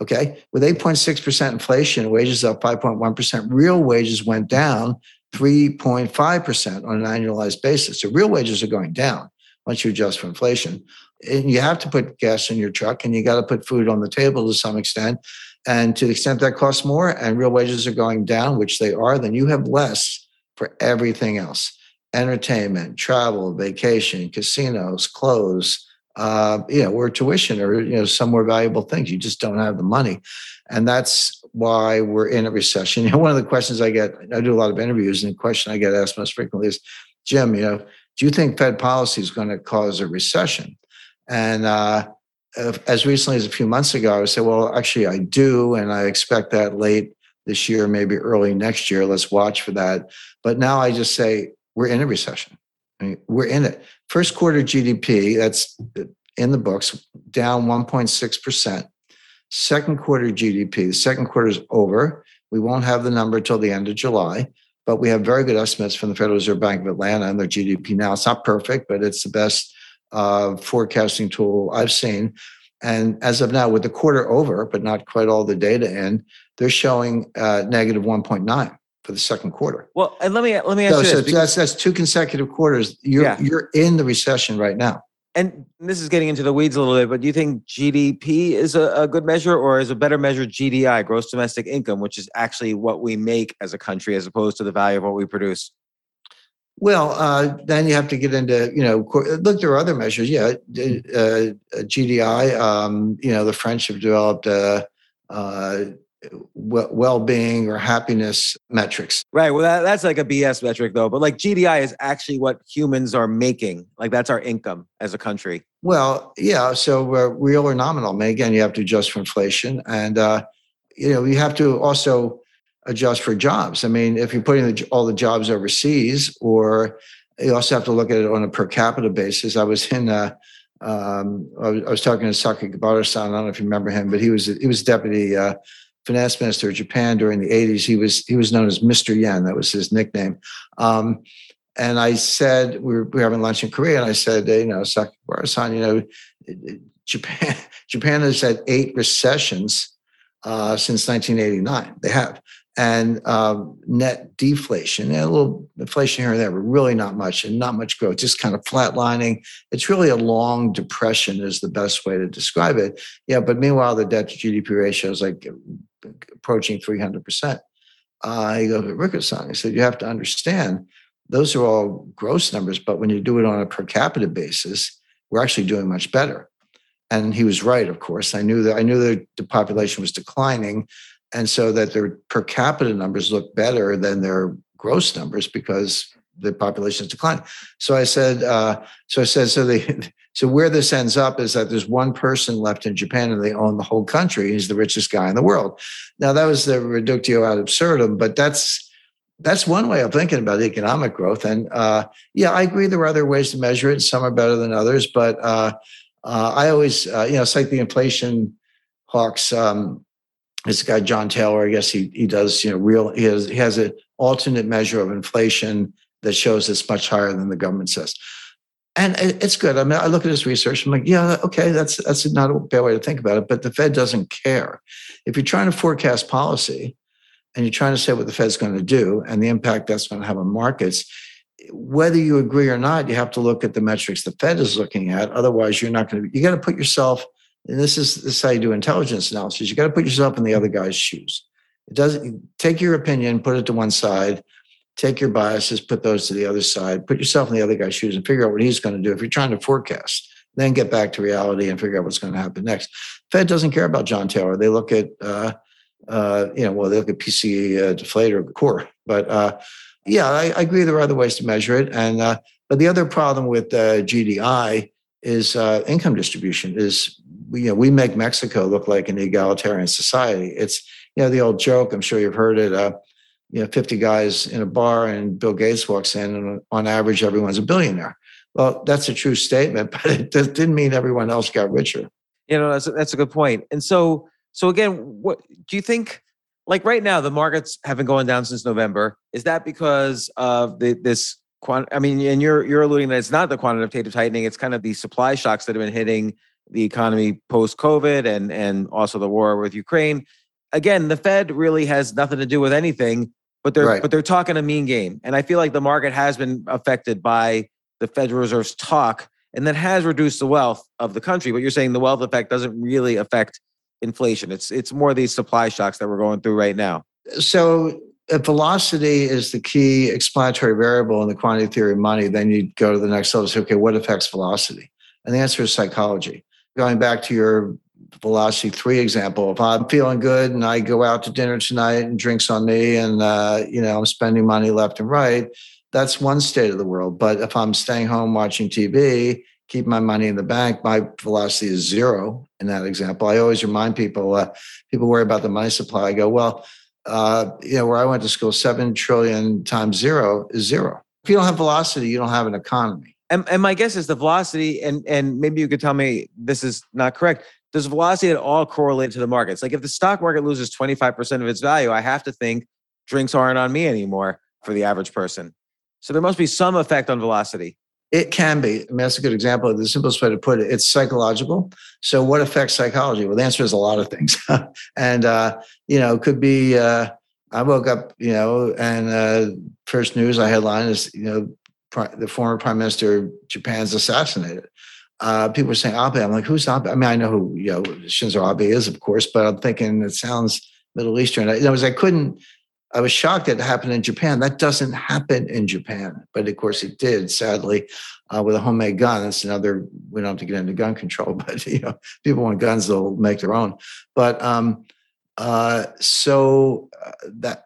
Okay, with 8.6% inflation, wages up 5.1%. Real wages went down 3.5% on an annualized basis. So real wages are going down once you adjust for inflation. And you have to put gas in your truck, and you got to put food on the table to some extent. And to the extent that costs more and real wages are going down, which they are, then you have less for everything else. Entertainment, travel, vacation, casinos, clothes, or tuition or, some more valuable things. You just don't have the money. And that's why we're in a recession. You know, one of the questions I get, I do a lot of interviews, and the question I get asked most frequently is, Jim, do you think Fed policy is going to cause a recession? And as recently as a few months ago, I would say, well, actually I do. And I expect that late this year, maybe early next year. Let's watch for that. But now I just say, we're in a recession. I mean, we're in it. First quarter GDP, that's in the books, down 1.6%. Second quarter GDP, the second quarter is over. We won't have the number till the end of July, but we have very good estimates from the Federal Reserve Bank of Atlanta and their GDP now. It's not perfect, but it's the best forecasting tool I've seen. And as of now, with the quarter over, but not quite all the data in, they're showing negative 1.9 for the second quarter. Well, and let me ask you this. Because that's two consecutive quarters. You're in the recession right now. And this is getting into the weeds a little bit, but do you think GDP is a good measure, or is a better measure GDI, gross domestic income, which is actually what we make as a country as opposed to the value of what we produce? Well, then you have to get into, look, there are other measures. Yeah, GDI, the French have developed well-being or happiness metrics. Right. Well, that's like a BS metric, though. But like GDI is actually what humans are making. Like that's our income as a country. Well, yeah. So real or nominal. I mean, again, you have to adjust for inflation, and you have to also adjust for jobs. I mean, if you're putting all the jobs overseas, or you also have to look at it on a per capita basis. I was in I was talking to Saki Kabara-san. I don't know if you remember him, but he was deputy finance minister of Japan during the 80s. He was known as Mr. Yen. That was his nickname. And I said, we were having lunch in Korea, and I said, Saki Kabara-san, Japan has had 8 recessions since 1989. They have. And net deflation, a little inflation here and there, but really not much, and not much growth, just kind of flatlining. It's really a long depression is the best way to describe it. Yeah, but meanwhile, the debt to GDP ratio is like approaching 300%. I go to Rickards-san, I said, you have to understand, those are all gross numbers, but when you do it on a per capita basis, we're actually doing much better. And he was right, of course. I knew that the population was declining, and so that their per capita numbers look better than their gross numbers because the population is declining. So I said, so where this ends up is that there's one person left in Japan and they own the whole country. He's the richest guy in the world. Now that was the reductio ad absurdum, but that's one way of thinking about economic growth. And I agree there are other ways to measure it. Some are better than others, but I always, it's like the inflation hawks. This guy, John Taylor, I guess he does, he has an alternate measure of inflation that shows it's much higher than the government says. And it's good. I mean, I look at his research, I'm like, yeah, okay, that's not a bad way to think about it, but the Fed doesn't care. If you're trying to forecast policy and you're trying to say what the Fed's going to do and the impact that's going to have on markets, whether you agree or not, you have to look at the metrics the Fed is looking at. Otherwise, you got to put yourself, and this is how you do intelligence analysis. You got to put yourself in the other guy's shoes. It doesn't take your opinion, put it to one side, take your biases, put those to the other side, put yourself in the other guy's shoes and figure out what he's going to do. If you're trying to forecast, then get back to reality and figure out what's going to happen next. Fed doesn't care about John Taylor. They look at, they look at PCE deflator core. But I agree there are other ways to measure it. And but the other problem with GDI is income distribution is, we make Mexico look like an egalitarian society. It's, the old joke, I'm sure you've heard it, 50 guys in a bar and Bill Gates walks in and on average, everyone's a billionaire. Well, that's a true statement, but it didn't mean everyone else got richer. That's a good point. And so again, what do you think, like right now, the markets have been going down since November. Is that because of you're alluding that it's not the quantitative tightening, it's kind of the supply shocks that have been hitting the economy post-COVID and also the war with Ukraine. Again, the Fed really has nothing to do with anything, but they're talking a mean game. And I feel like the market has been affected by the Federal Reserve's talk, and that has reduced the wealth of the country. But you're saying the wealth effect doesn't really affect inflation. It's more these supply shocks that we're going through right now. So if velocity is the key explanatory variable in the quantitative theory of money, then you go to the next level. So, okay, what affects velocity? And the answer is psychology. Going back to your Velocity 3 example, if I'm feeling good and I go out to dinner tonight and drinks on me and, I'm spending money left and right, that's one state of the world. But if I'm staying home watching TV, keep my money in the bank, my velocity is zero in that example. I always remind people, people worry about the money supply. I go, where I went to school, 7 trillion times zero is zero. If you don't have velocity, you don't have an economy. And my guess is the velocity, and maybe you could tell me this is not correct, does velocity at all correlate to the markets? Like if the stock market loses 25% of its value, I have to think drinks aren't on me anymore for the average person. So there must be some effect on velocity. It can be. I mean, that's a good example. The simplest way to put it, it's psychological. So what affects psychology? Well, the answer is a lot of things. And, it could be, I woke up, and first news I headline is, the former prime minister of Japan's assassinated. People were saying Abe. I'm like, who's Abe? I mean, I know who Shinzo Abe is, of course, but I'm thinking it sounds Middle Eastern. I was shocked that it happened in Japan. That doesn't happen in Japan, but of course it did, sadly, with a homemade gun. That's another. We don't have to get into gun control, but people want guns, they'll make their own. But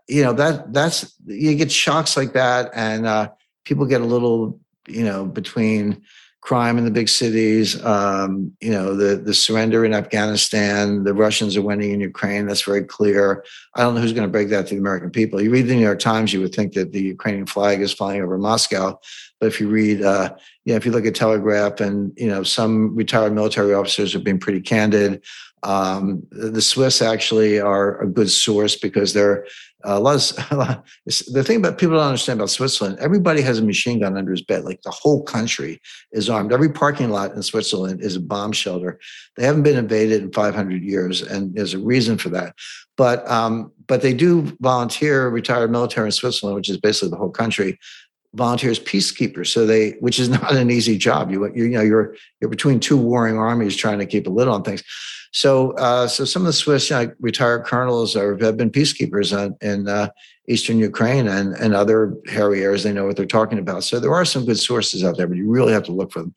that's you get shocks like that, and people get a little between crime in the big cities, the surrender in Afghanistan, the Russians are winning in Ukraine. That's very clear. I don't know who's going to break that to the American people. You read the New York Times, you would think that the Ukrainian flag is flying over Moscow. But if you read, if you look at Telegraph and, some retired military officers have been pretty candid. The Swiss actually are a good source because they're the thing about people don't understand about Switzerland, everybody has a machine gun under his bed. Like the whole country is armed. Every parking lot in Switzerland is a bomb shelter. They haven't been invaded in 500 years. And there's a reason for that. But they do volunteer retired military in Switzerland, which is basically the whole country. Volunteers, peacekeepers. So which is not an easy job. You're between two warring armies trying to keep a lid on things. So some of the Swiss retired colonels have been peacekeepers in Eastern Ukraine and other hairy areas. They know what they're talking about. So there are some good sources out there, but you really have to look for them.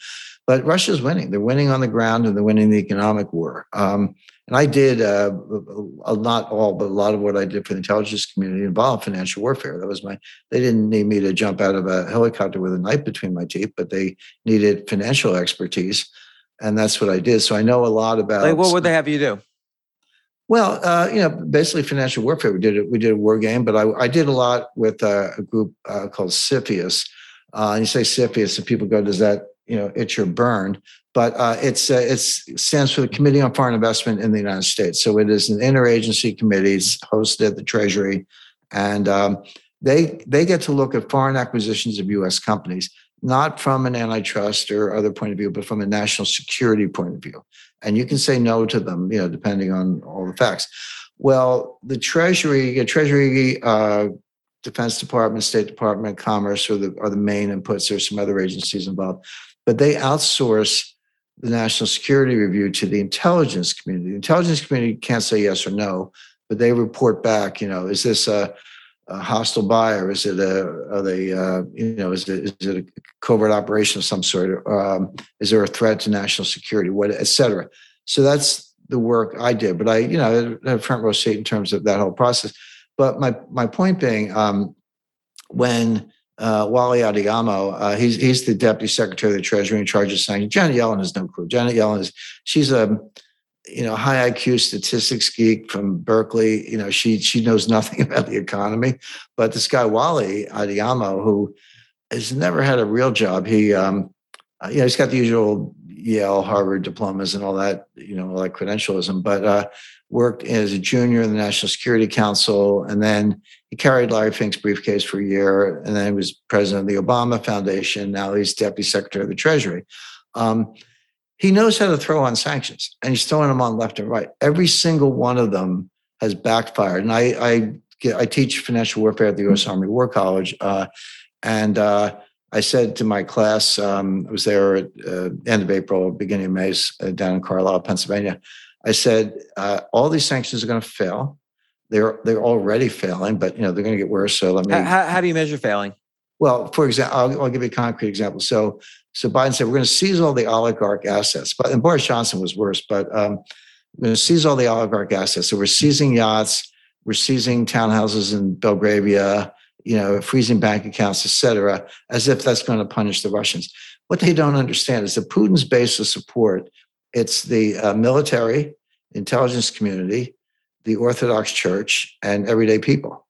But Russia's winning. They're winning on the ground and they're winning the economic war. And I did, not all, but a lot of what I did for the intelligence community involved financial warfare. They didn't need me to jump out of a helicopter with a knife between my teeth, but they needed financial expertise. And that's what I did. So I know a lot about. Like, what would they have you do? Well, basically financial warfare. We did a war game, but I did a lot with a group called CFIUS. And you say CFIUS and people go, does that, itch or burn? But it stands for the Committee on Foreign Investment in the United States. So it is an interagency committee. It's hosted at the Treasury, and they get to look at foreign acquisitions of U.S. companies, not from an antitrust or other point of view, but from a national security point of view. And you can say no to them, depending on all the facts. Well, the Treasury. Defense Department, State Department, Commerce are the main inputs. There's some other agencies involved, but they outsource the national security review to the intelligence community. The intelligence community can't say yes or no, but they report back. Is this a hostile buyer? Is it is it a covert operation of some sort? Is there a threat to national security? What, et cetera. So that's the work I did, but I had a front row seat in terms of that whole process. But my point being, when Wally Adeyemo, he's the Deputy Secretary of the Treasury in charge of sanctions. Janet Yellen has no clue. Janet Yellen she's a high IQ statistics geek from Berkeley. She knows nothing about the economy. But this guy Wally Adeyemo, who has never had a real job, he he's got the usual Yale, Harvard diplomas and all that, all that credentialism, but worked as a junior in the National Security Council. And then he carried Larry Fink's briefcase for a year. And then he was president of the Obama Foundation. Now he's Deputy Secretary of the Treasury. He knows how to throw on sanctions, and he's throwing them on left and right. Every single one of them has backfired. And I teach financial warfare at the U.S. Army War College. I said to my class, I was there at end of April, beginning of May, down in Carlisle, Pennsylvania. I said, all these sanctions are going to fail. They're already failing, but they're going to get worse. So let me. How do you measure failing? Well, for example, I'll give you a concrete example. So So Biden said, we're going to seize all the oligarch assets. But, and Boris Johnson was worse, but we're going to seize all the oligarch assets. So we're seizing yachts, we're seizing townhouses in Belgravia, freezing bank accounts, et cetera, as if that's going to punish the Russians. What they don't understand is that Putin's base of support, it's the military, intelligence community, the Orthodox Church, and everyday people.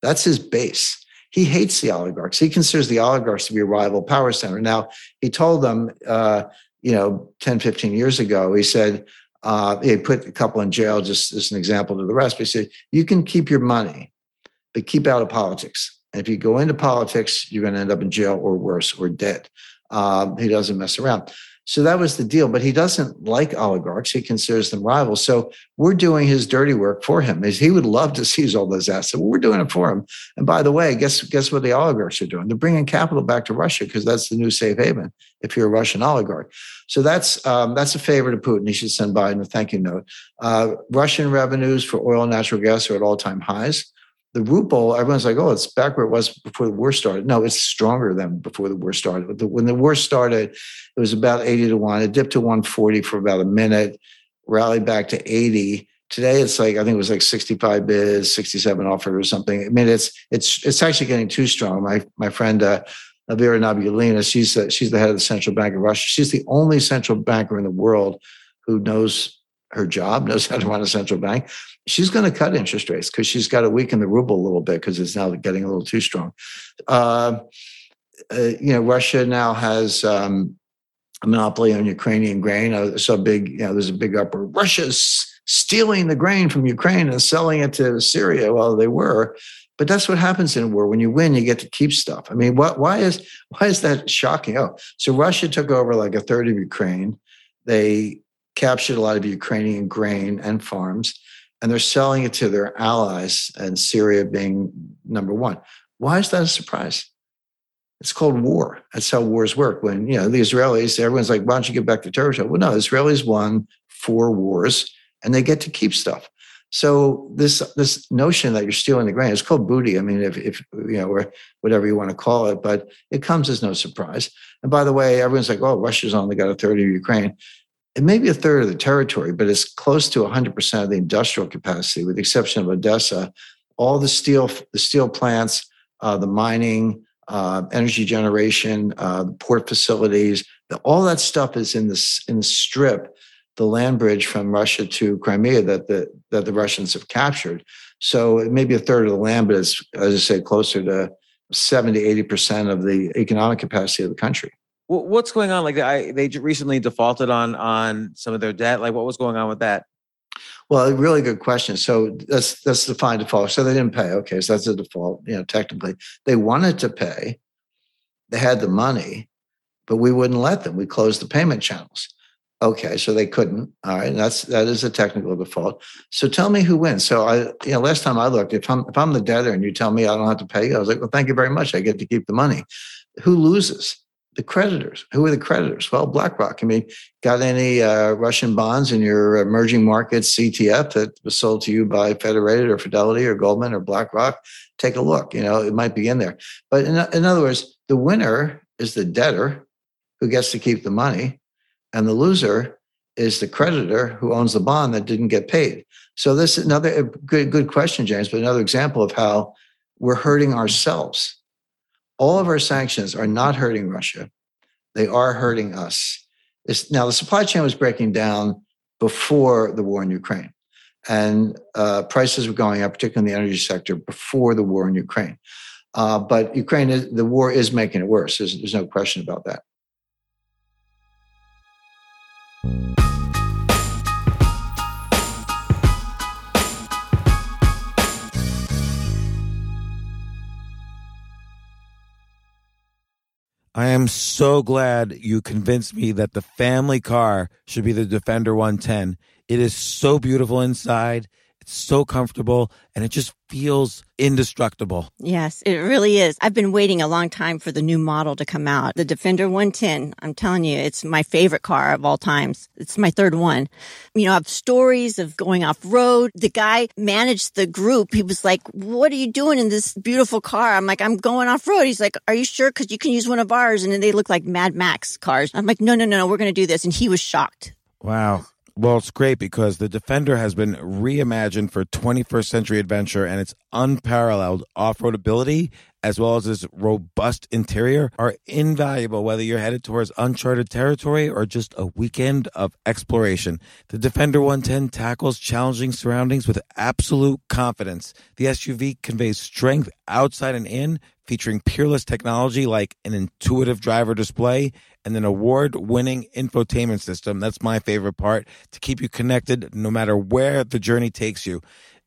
That's his base. He hates the oligarchs. He considers the oligarchs to be a rival power center. Now, he told them, 10, 15 years ago, he said, he put a couple in jail, just as an example to the rest. But he said, you can keep your money, but keep out of politics. And if you go into politics, you're going to end up in jail or worse or dead. He doesn't mess around. So that was the deal. But he doesn't like oligarchs. He considers them rivals. So we're doing his dirty work for him. He would love to seize all those assets. Well, we're doing it for him. And by the way, guess what the oligarchs are doing? They're bringing capital back to Russia because that's the new safe haven if you're a Russian oligarch. So that's a favor to Putin. He should send Biden a thank you note. Russian revenues for oil and natural gas are at all-time highs. The ruble, everyone's like, oh, it's back where it was before the war started. No, it's stronger than before the war started. When the war started, it was about 80 to 1. It dipped to 140 for about a minute, rallied back to 80. Today, it's like, I think it was like 65 bids, 67 offered or something. I mean, it's actually getting too strong. My friend Elvira Nabiulina, she's the head of the Central Bank of Russia. She's the only central banker in the world who knows her job, knows how to run a central bank. She's going to cut interest rates because she's got to weaken the ruble a little bit because it's now getting a little too strong. Russia now has a monopoly on Ukrainian grain. It's a big, there's a big upward. Russia's stealing the grain from Ukraine and selling it to Syria. Well, they were, but that's what happens in a war. When you win, you get to keep stuff. I mean, why is that shocking? Oh, so Russia took over like a third of Ukraine. They captured a lot of Ukrainian grain and farms. And they're selling it to their allies, and Syria being number one. Why is that a surprise? It's called war. That's how wars work. When, the Israelis, everyone's like, why don't you get back to territory? Well, no, Israelis won 4 wars, and they get to keep stuff. So this notion that you're stealing the grain, it's called booty. I mean, if or whatever you want to call it, but it comes as no surprise. And by the way, everyone's like, oh, Russia's only got a third of Ukraine. It may be a third of the territory, but it's close to 100% of the industrial capacity, with the exception of Odessa. All the steel plants, the mining, energy generation, the port facilities, all that stuff is in the strip, the land bridge from Russia to Crimea that the Russians have captured. So it may be a third of the land, but it's, as I say, closer to 70, 80% of the economic capacity of the country. What's going on? Like they recently defaulted on some of their debt. Like, what was going on with that? Well, a really good question. So that's the fine default. So they didn't pay. Okay, so that's a default. Technically, they wanted to pay. They had the money, but we wouldn't let them. We closed the payment channels. Okay, so they couldn't. All right, and that is a technical default. So tell me who wins. So I last time I looked, if I'm the debtor and you tell me I don't have to pay you, I was like, well, thank you very much. I get to keep the money. Who loses? The creditors. Who are the creditors? Well, BlackRock. I mean, got any Russian bonds in your emerging markets ETF that was sold to you by Federated or Fidelity or Goldman or BlackRock? Take a look. It might be in there. But in other words, the winner is the debtor who gets to keep the money, and the loser is the creditor who owns the bond that didn't get paid. So this is another good question, James, but another example of how we're hurting ourselves. All of our sanctions are not hurting Russia. They are hurting us. Now, the supply chain was breaking down before the war in Ukraine. And prices were going up, particularly in the energy sector, before the war in Ukraine. But the war is making it worse. There's no question about that. I am so glad you convinced me that the family car should be the Defender 110. It is so beautiful inside. so comfortable, and it just feels indestructible. Yes, it really is. I've been waiting a long time for the new model to come out, the Defender 110. I'm telling you, it's my favorite car of all times. It's my third one. You know, I have stories of going off road. The guy managed the group. He was like, what are you doing in this beautiful car? I'm like, I'm going off road. He's like, are you sure? Because you can use one of ours. And then they look like Mad Max cars. I'm like, no, we're going to do this. And he was shocked. Wow. Well, it's great because the Defender has been reimagined for 21st century adventure, and its unparalleled off-road ability, as well as its robust interior, are invaluable whether you're headed towards uncharted territory or just a weekend of exploration. The Defender 110 tackles challenging surroundings with absolute confidence. The SUV conveys strength outside and in, featuring peerless technology like an intuitive driver display and an award-winning infotainment system. That's my favorite part, to keep you connected no matter where the journey takes you.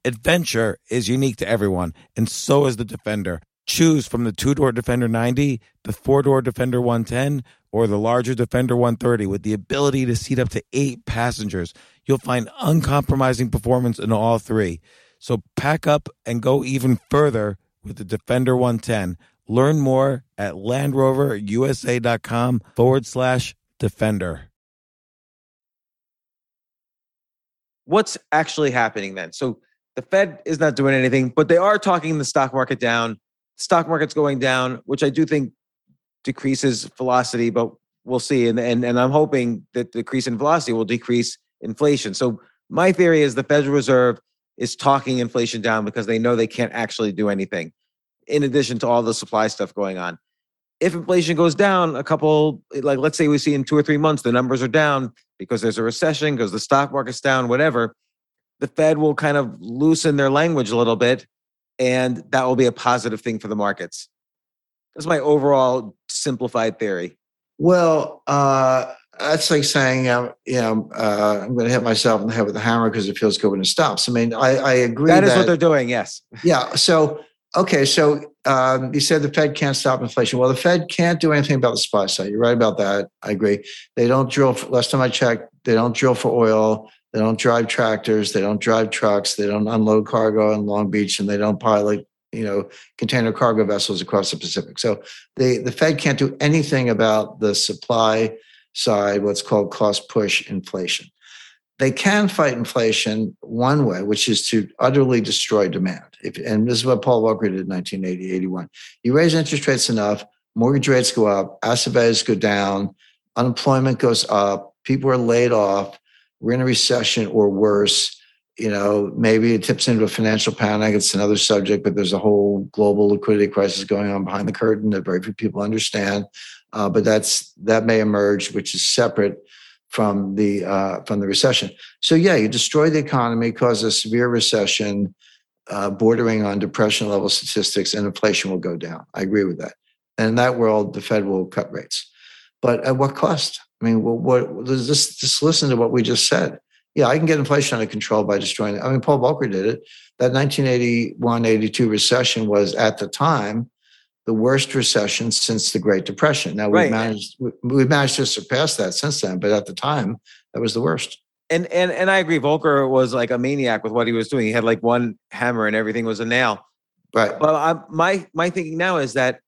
Adventure is unique to everyone, and so is the Defender. Choose from the two-door Defender 90, the four-door Defender 110, or the larger Defender 130 with the ability to seat up to 8 passengers. You'll find uncompromising performance in all three. So pack up and go even further with the Defender 110. Learn more at LandRoverUSA.com/Defender. What's actually happening then? So the Fed is not doing anything, but they are talking the stock market down. Stock market's going down, which I do think decreases velocity, but we'll see. And I'm hoping that the decrease in velocity will decrease inflation. So my theory is the Federal Reserve is talking inflation down because they know they can't actually do anything, in addition to all the supply stuff going on. If inflation goes down a couple, like let's say we see in 2 or 3 months, the numbers are down because there's a recession, because the stock market's down, whatever, the Fed will kind of loosen their language a little bit, and that will be a positive thing for the markets. That's my overall simplified theory. Well, that's like saying, I'm going to hit myself in the head with a hammer because it feels good when it stops. I mean, I agree. That is what they're doing. Yes. Yeah. So, okay. So you said the Fed can't stop inflation. Well, the Fed can't do anything about the supply side. You're right about that. I agree. They don't drill. Last time I checked, they don't drill for oil. They don't drive tractors. They don't drive trucks. They don't unload cargo in Long Beach, and they don't pilot, container cargo vessels across the Pacific. So the Fed can't do anything about the supply side, what's called cost push inflation. They can fight inflation one way, which is to utterly destroy demand. And this is what Paul Volcker did in 1980, 81. You raise interest rates enough, mortgage rates go up, asset values go down, unemployment goes up, people are laid off, we're in a recession or worse. Maybe it tips into a financial panic. It's another subject, but there's a whole global liquidity crisis going on behind the curtain that very few people understand. But that may emerge, which is separate from the recession. So yeah, you destroy the economy, cause a severe recession, bordering on depression level statistics, and inflation will go down. I agree with that. And in that world, the Fed will cut rates, but at what cost? I mean, what does this? Just listen to what we just said. Yeah, I can get inflation under control by destroying it. I mean, Paul Volcker did it. That 1981-82 recession was, at the time, the worst recession since the Great Depression. Now, we've managed to surpass that since then, but at the time, that was the worst. And I agree. Volcker was like a maniac with what he was doing. He had like one hammer and everything was a nail. Right. But my thinking now is that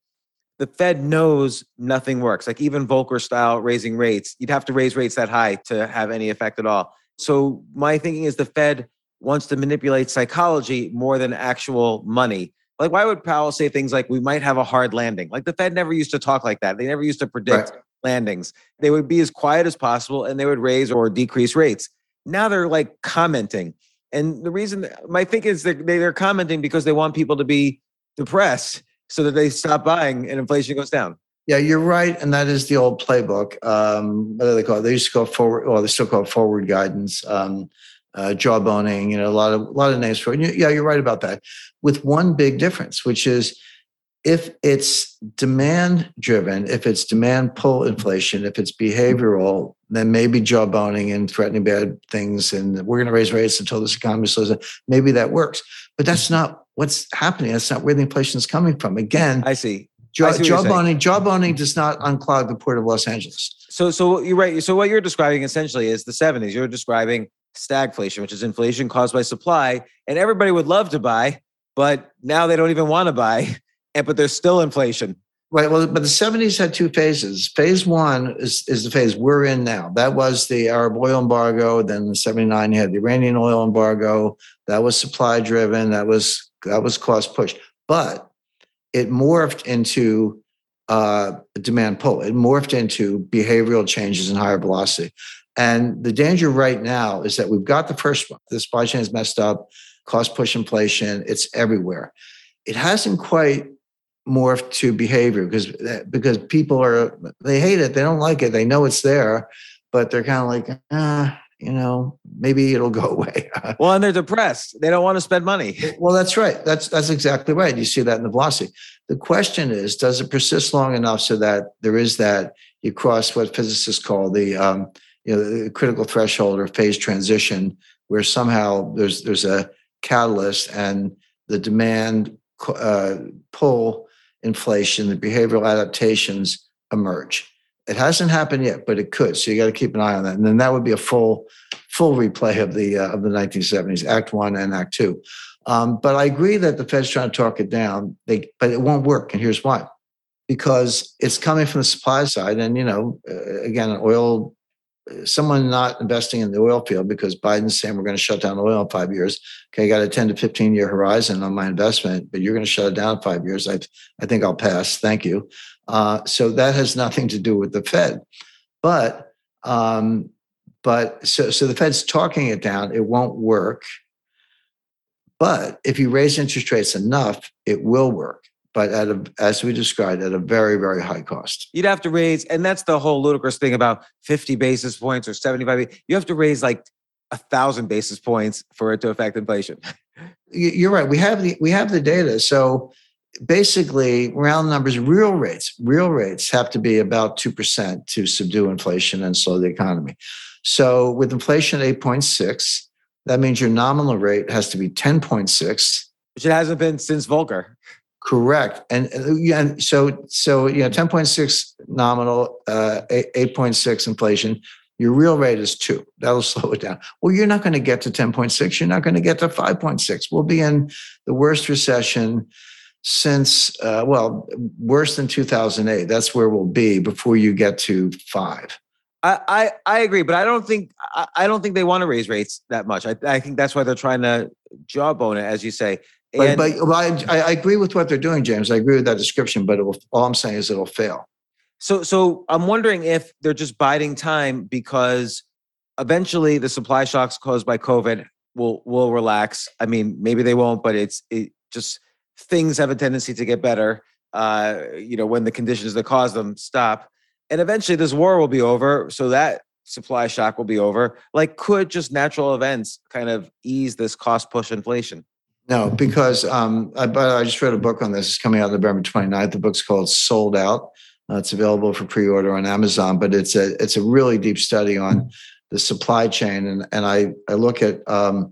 the Fed knows nothing works. Like even Volcker style raising rates, you'd have to raise rates that high to have any effect at all. So my thinking is the Fed wants to manipulate psychology more than actual money. Like, why would Powell say things like, we might have a hard landing? Like, the Fed never used to talk like that. They never used to predict landings. They would be as quiet as possible, and they would raise or decrease rates. Now they're like commenting. And the reason I think is that they're commenting because they want people to be depressed so that they stop buying and inflation goes down. Yeah, you're right. And that is the old playbook. What do they call it? They used to call forward, or they still call it forward guidance, jawboning, a lot of names for it. Yeah, you're right about that. With one big difference, which is if it's demand driven, if it's demand pull inflation, if it's behavioral, then maybe jawboning and threatening bad things and we're going to raise rates until this economy slows down. Maybe that works. But that's not what's happening. That's not where the inflation is coming from. Again, I see. Jawboning does not unclog the Port of Los Angeles. So you're right. So what you're describing essentially is the 70s. You're describing stagflation, which is inflation caused by supply. And everybody would love to buy, but now they don't even want to buy. But there's still inflation. Right. Well, but the 70s had two phases. Phase one is the phase we're in now. That was the Arab oil embargo. Then in 79, you had the Iranian oil embargo. That was supply driven. That was cost pushed. But it morphed into demand pull. It morphed into behavioral changes and higher velocity. And the danger right now is that we've got the first one. The supply chain is messed up, cost push inflation. It's everywhere. It hasn't quite morphed to behavior because people they hate it. They don't like it. They know it's there, but they're kind of like, maybe it'll go away. Well, and they're depressed. They don't want to spend money. Well, that's right. That's exactly right. You see that in the velocity. The question is, does it persist long enough so that there is that you cross what physicists call the critical threshold or phase transition, where somehow there's a catalyst and the demand pull, inflation, the behavioral adaptations emerge. It hasn't happened yet, but it could. So you got to keep an eye on that. And then that would be a full replay of the 1970s, Act One and Act Two. But I agree that the Fed's trying to talk it down, but it won't work. And here's why: because it's coming from the supply side, and again, oil. Someone not investing in the oil field because Biden's saying we're going to shut down oil in 5 years. Okay, I got a 10 to 15 year horizon on my investment, but you're going to shut it down in 5 years. I think I'll pass. Thank you. So that has nothing to do with the Fed. But so the Fed's talking it down. It won't work. But if you raise interest rates enough, it will work. But as we described, at a very, very high cost. You'd have to raise, and that's the whole ludicrous thing about 50 basis points or 75. You have to raise like 1,000 basis points for it to affect inflation. You're right. We have the data. So basically, round numbers, real rates have to be about 2% to subdue inflation and slow the economy. So with inflation at 8.6, that means your nominal rate has to be 10.6. Which it hasn't been since Volcker. Correct. And so 10.6 nominal, 8.6 inflation, your real rate is 2. That'll slow it down. Well, you're not going to get to 10.6. You're not going to get to 5.6. We'll be in the worst recession since, worse than 2008. That's where we'll be before you get to 5. I agree, but I don't think they want to raise rates that much. I think that's why they're trying to jawbone it, as you say. But I agree with what they're doing, James. I agree with that description, but all I'm saying is it'll fail. So I'm wondering if they're just biding time because eventually the supply shocks caused by COVID will relax. I mean, maybe they won't, but it just things have a tendency to get better. When the conditions that cause them stop, and eventually this war will be over, so that supply shock will be over. Like, could just natural events kind of ease this cost push inflation? No, because I just read a book on this. It's coming out November 29th. The book's called Sold Out. It's available for pre-order on Amazon, but it's a really deep study on the supply chain. And I look at I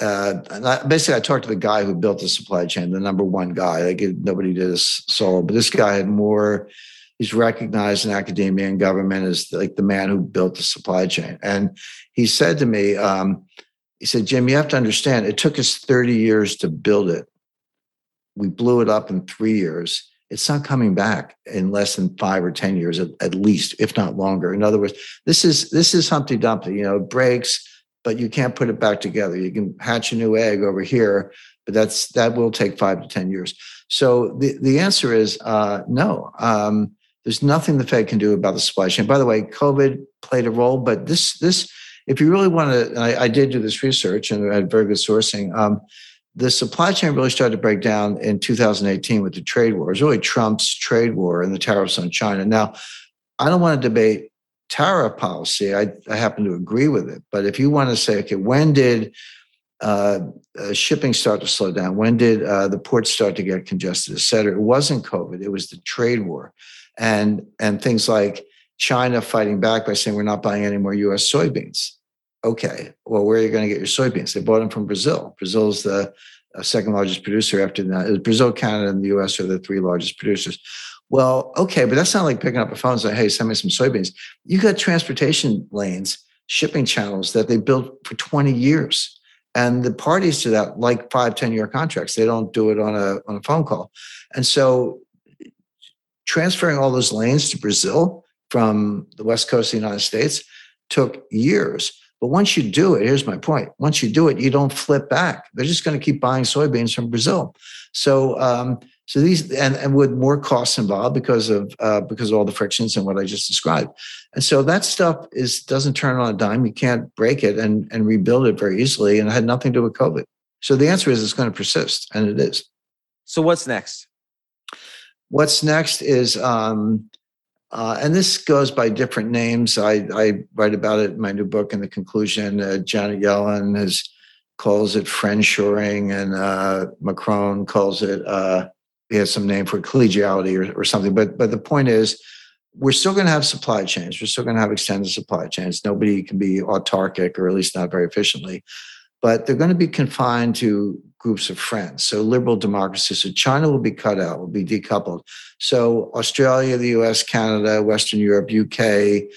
talked to the guy who built the supply chain, the number one guy. Like nobody did this solo, but this guy had more. He's recognized in academia and government as like the man who built the supply chain. And he said to me. He said, Jim, you have to understand, it took us 30 years to build it. We blew it up in 3 years. It's not coming back in less than 5 or 10 years, at least, if not longer. In other words, this is Humpty Dumpty. It breaks, but you can't put it back together. You can hatch a new egg over here, but that will take 5 to 10 years. So the answer is no. There's nothing the Fed can do about the supply chain. By the way, COVID played a role, but this. If you really want to, and I did do this research and I had very good sourcing, the supply chain really started to break down in 2018 with the trade war. It was really Trump's trade war and the tariffs on China. Now, I don't want to debate tariff policy. I happen to agree with it. But if you want to say, okay, when did shipping start to slow down? When did the ports start to get congested, et cetera? It wasn't COVID. It was the trade war. And things like China fighting back by saying, we're not buying any more U.S. soybeans. Okay, well, where are you going to get your soybeans? They bought them from Brazil. Brazil's the second largest producer after that. Brazil, Canada, and the U.S. are the 3 largest producers. Well, okay, but that's not like picking up a phone and saying, hey, send me some soybeans. You got transportation lanes shipping channels that they built for 20 years. And the parties to that, like 5-10-year contracts, they don't do it on a phone call. And so transferring all those lanes to Brazil from the West Coast of the United States took years. But once you do it, here's my point. Once you do it, you don't flip back. They're just going to keep buying soybeans from Brazil. So, so these and with more costs involved because of all the frictions and what I just described. And so that stuff doesn't turn on a dime. You can't break it and rebuild it very easily. And it had nothing to do with COVID. So the answer is it's going to persist, and it is. So what's next? What's next is. And this goes by different names. I write about it in my new book. In the conclusion, Janet Yellen calls it friendshoring, and Macron calls it he has some name for collegiality or something. But the point is, we're still going to have supply chains. We're still going to have extended supply chains. Nobody can be autarkic, or at least not very efficiently. But they're going to be confined to groups of friends. So liberal democracies, so China will be cut out, will be decoupled. So Australia, the US, Canada, Western Europe, UK,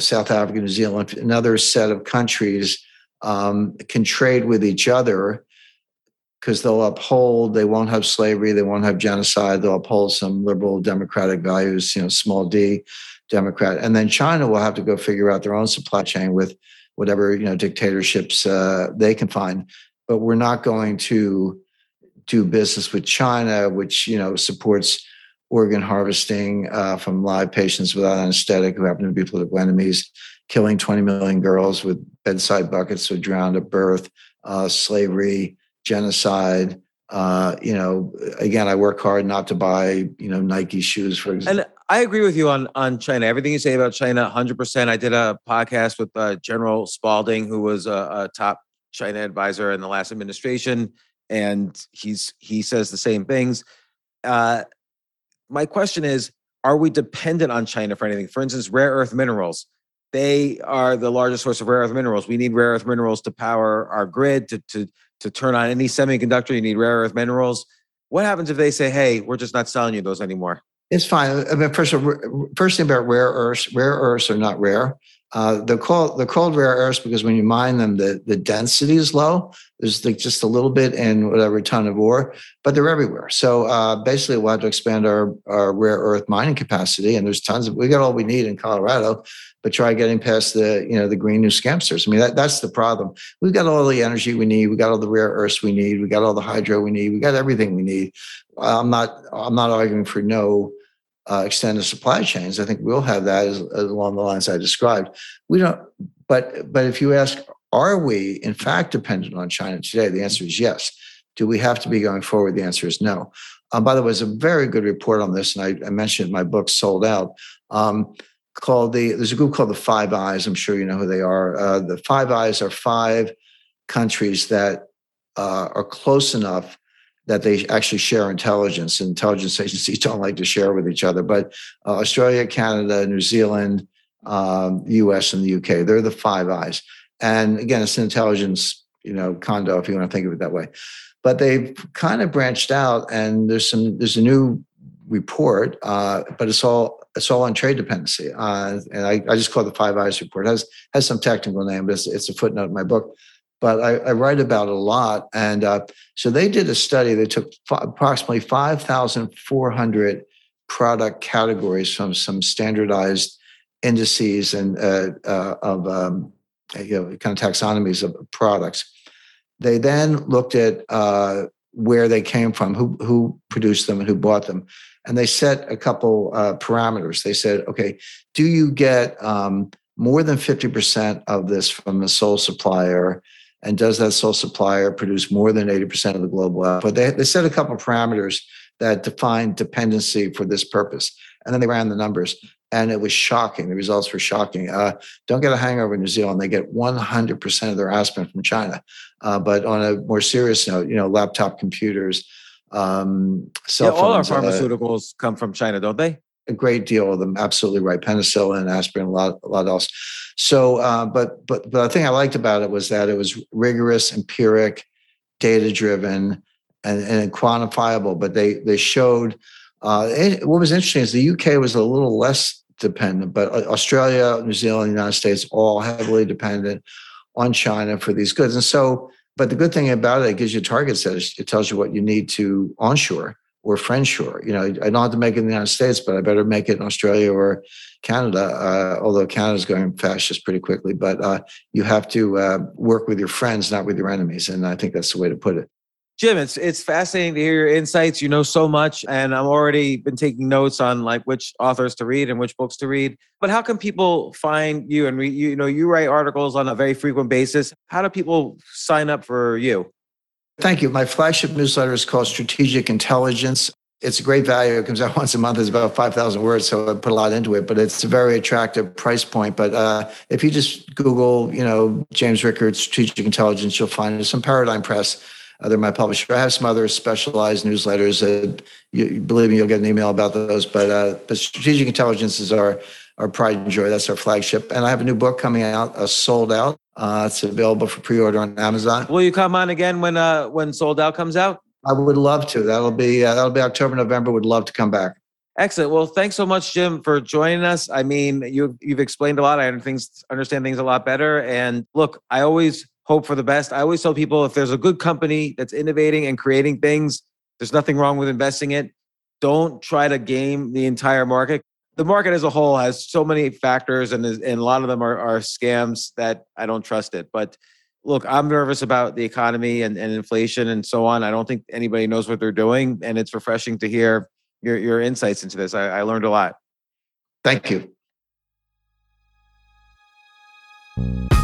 South Africa, New Zealand, another set of countries can trade with each other because they won't have slavery, they won't have genocide, they'll uphold some liberal democratic values, small d, democrat. And then China will have to go figure out their own supply chain with whatever dictatorships they can find. But we're not going to do business with China, which supports organ harvesting from live patients without anesthetic who happen to be political enemies, killing 20 million girls with bedside buckets who drowned at birth, slavery, genocide. Again, I work hard not to buy Nike shoes, for example. And I agree with you on China. Everything you say about China, 100%. I did a podcast with General Spalding, who was a top China advisor in the last administration, and he says the same things. My question is, are we dependent on China for anything? For instance, rare earth minerals. They are the largest source of rare earth minerals. We need rare earth minerals to power our grid, to turn on any semiconductor. You need rare earth minerals. What happens if they say, hey, we're just not selling you those anymore? It's fine. I mean, first thing about rare earths are not rare. They're called rare earths because when you mine them, the density is low. There's just a little bit in whatever ton of ore, but they're everywhere. So basically we'll have to expand our rare earth mining capacity, and there's tons of, we got all we need in Colorado, but try getting past the green new scamsters. I mean, that's the problem. We've got all the energy we need. We got all the rare earths we need. We got all the hydro we need. We got everything we need. I'm not arguing for no extended supply chains. I think we'll have that as along the lines I described. We don't, but if you ask, are we in fact dependent on China today? The answer is yes. Do we have to be going forward? The answer is no. By the way, there's a very good report on this, and I mentioned in my book, Sold Out, there's a group called the Five Eyes. I'm sure you know who they are. The Five Eyes are five countries that are close enough that they actually share intelligence. Intelligence agencies don't like to share with each other, but Australia, Canada, New Zealand, US, and the UK, they're the Five Eyes. And again, it's an intelligence, condo, if you want to think of it that way. But they've kind of branched out, and there's a new report, but it's all on trade dependency. And I just call it the Five Eyes report. It has some technical name, but it's a footnote in my book. But I write about it a lot. And so they did a study. They took approximately 5,400 product categories from some standardized indices and kind of taxonomies of products. They then looked at where they came from, who produced them and who bought them. And they set a couple parameters. They said, okay, do you get more than 50% of this from the sole supplier? And does that sole supplier produce more than 80% of the global output? They set a couple of parameters that define dependency for this purpose. And then they ran the numbers, and it was shocking. The results were shocking. Don't get a hangover in New Zealand. They get 100% of their aspirin from China. But on a more serious note, laptop computers, cell phones. All our pharmaceuticals come from China, don't they? A great deal of them, absolutely right. Penicillin, aspirin, a lot else. So, but the thing I liked about it was that it was rigorous, empiric, data-driven, and quantifiable. But they showed what was interesting is the UK was a little less dependent, but Australia, New Zealand, United States, all heavily dependent on China for these goods. And so, but the good thing about it, it gives you target sets. It tells you what you need to onshore or friendshore. You know, I don't have to make it in the United States, but I better make it in Australia or Canada, although Canada's going fascist pretty quickly. But you have to work with your friends, not with your enemies. And I think that's the way to put it. Jim, it's fascinating to hear your insights. You know so much, and I've already been taking notes on like which authors to read and which books to read. But how can people find you and read you? You know, you write articles on a very frequent basis. How do people sign up for you? Thank you. My flagship newsletter is called Strategic Intelligence. It's a great value. It comes out once a month. It's about 5,000 words, so I put a lot into it. But it's a very attractive price point. But if you just Google, you know, James Rickards, Strategic Intelligence, you'll find it. Some Paradigm Press. They're my publisher. I have some other specialized newsletters. Believe me, you'll get an email about those. But Strategic Intelligence is our pride and joy. That's our flagship. And I have a new book coming out, Sold Out. It's available for pre-order on Amazon. Will you come on again when Sold Out comes out? I would love to. That'll be October, November. Would love to come back. Excellent. Well, thanks so much, Jim, for joining us. I mean, you've explained a lot. I understand things a lot better. And look, I always hope for the best. I always tell people if there's a good company that's innovating and creating things, there's nothing wrong with investing in it. Don't try to game the entire market. The market as a whole has so many factors, and a lot of them are scams that I don't trust it. But look, I'm nervous about the economy and inflation and so on. I don't think anybody knows what they're doing, and it's refreshing to hear your insights into this. I learned a lot. Thank you.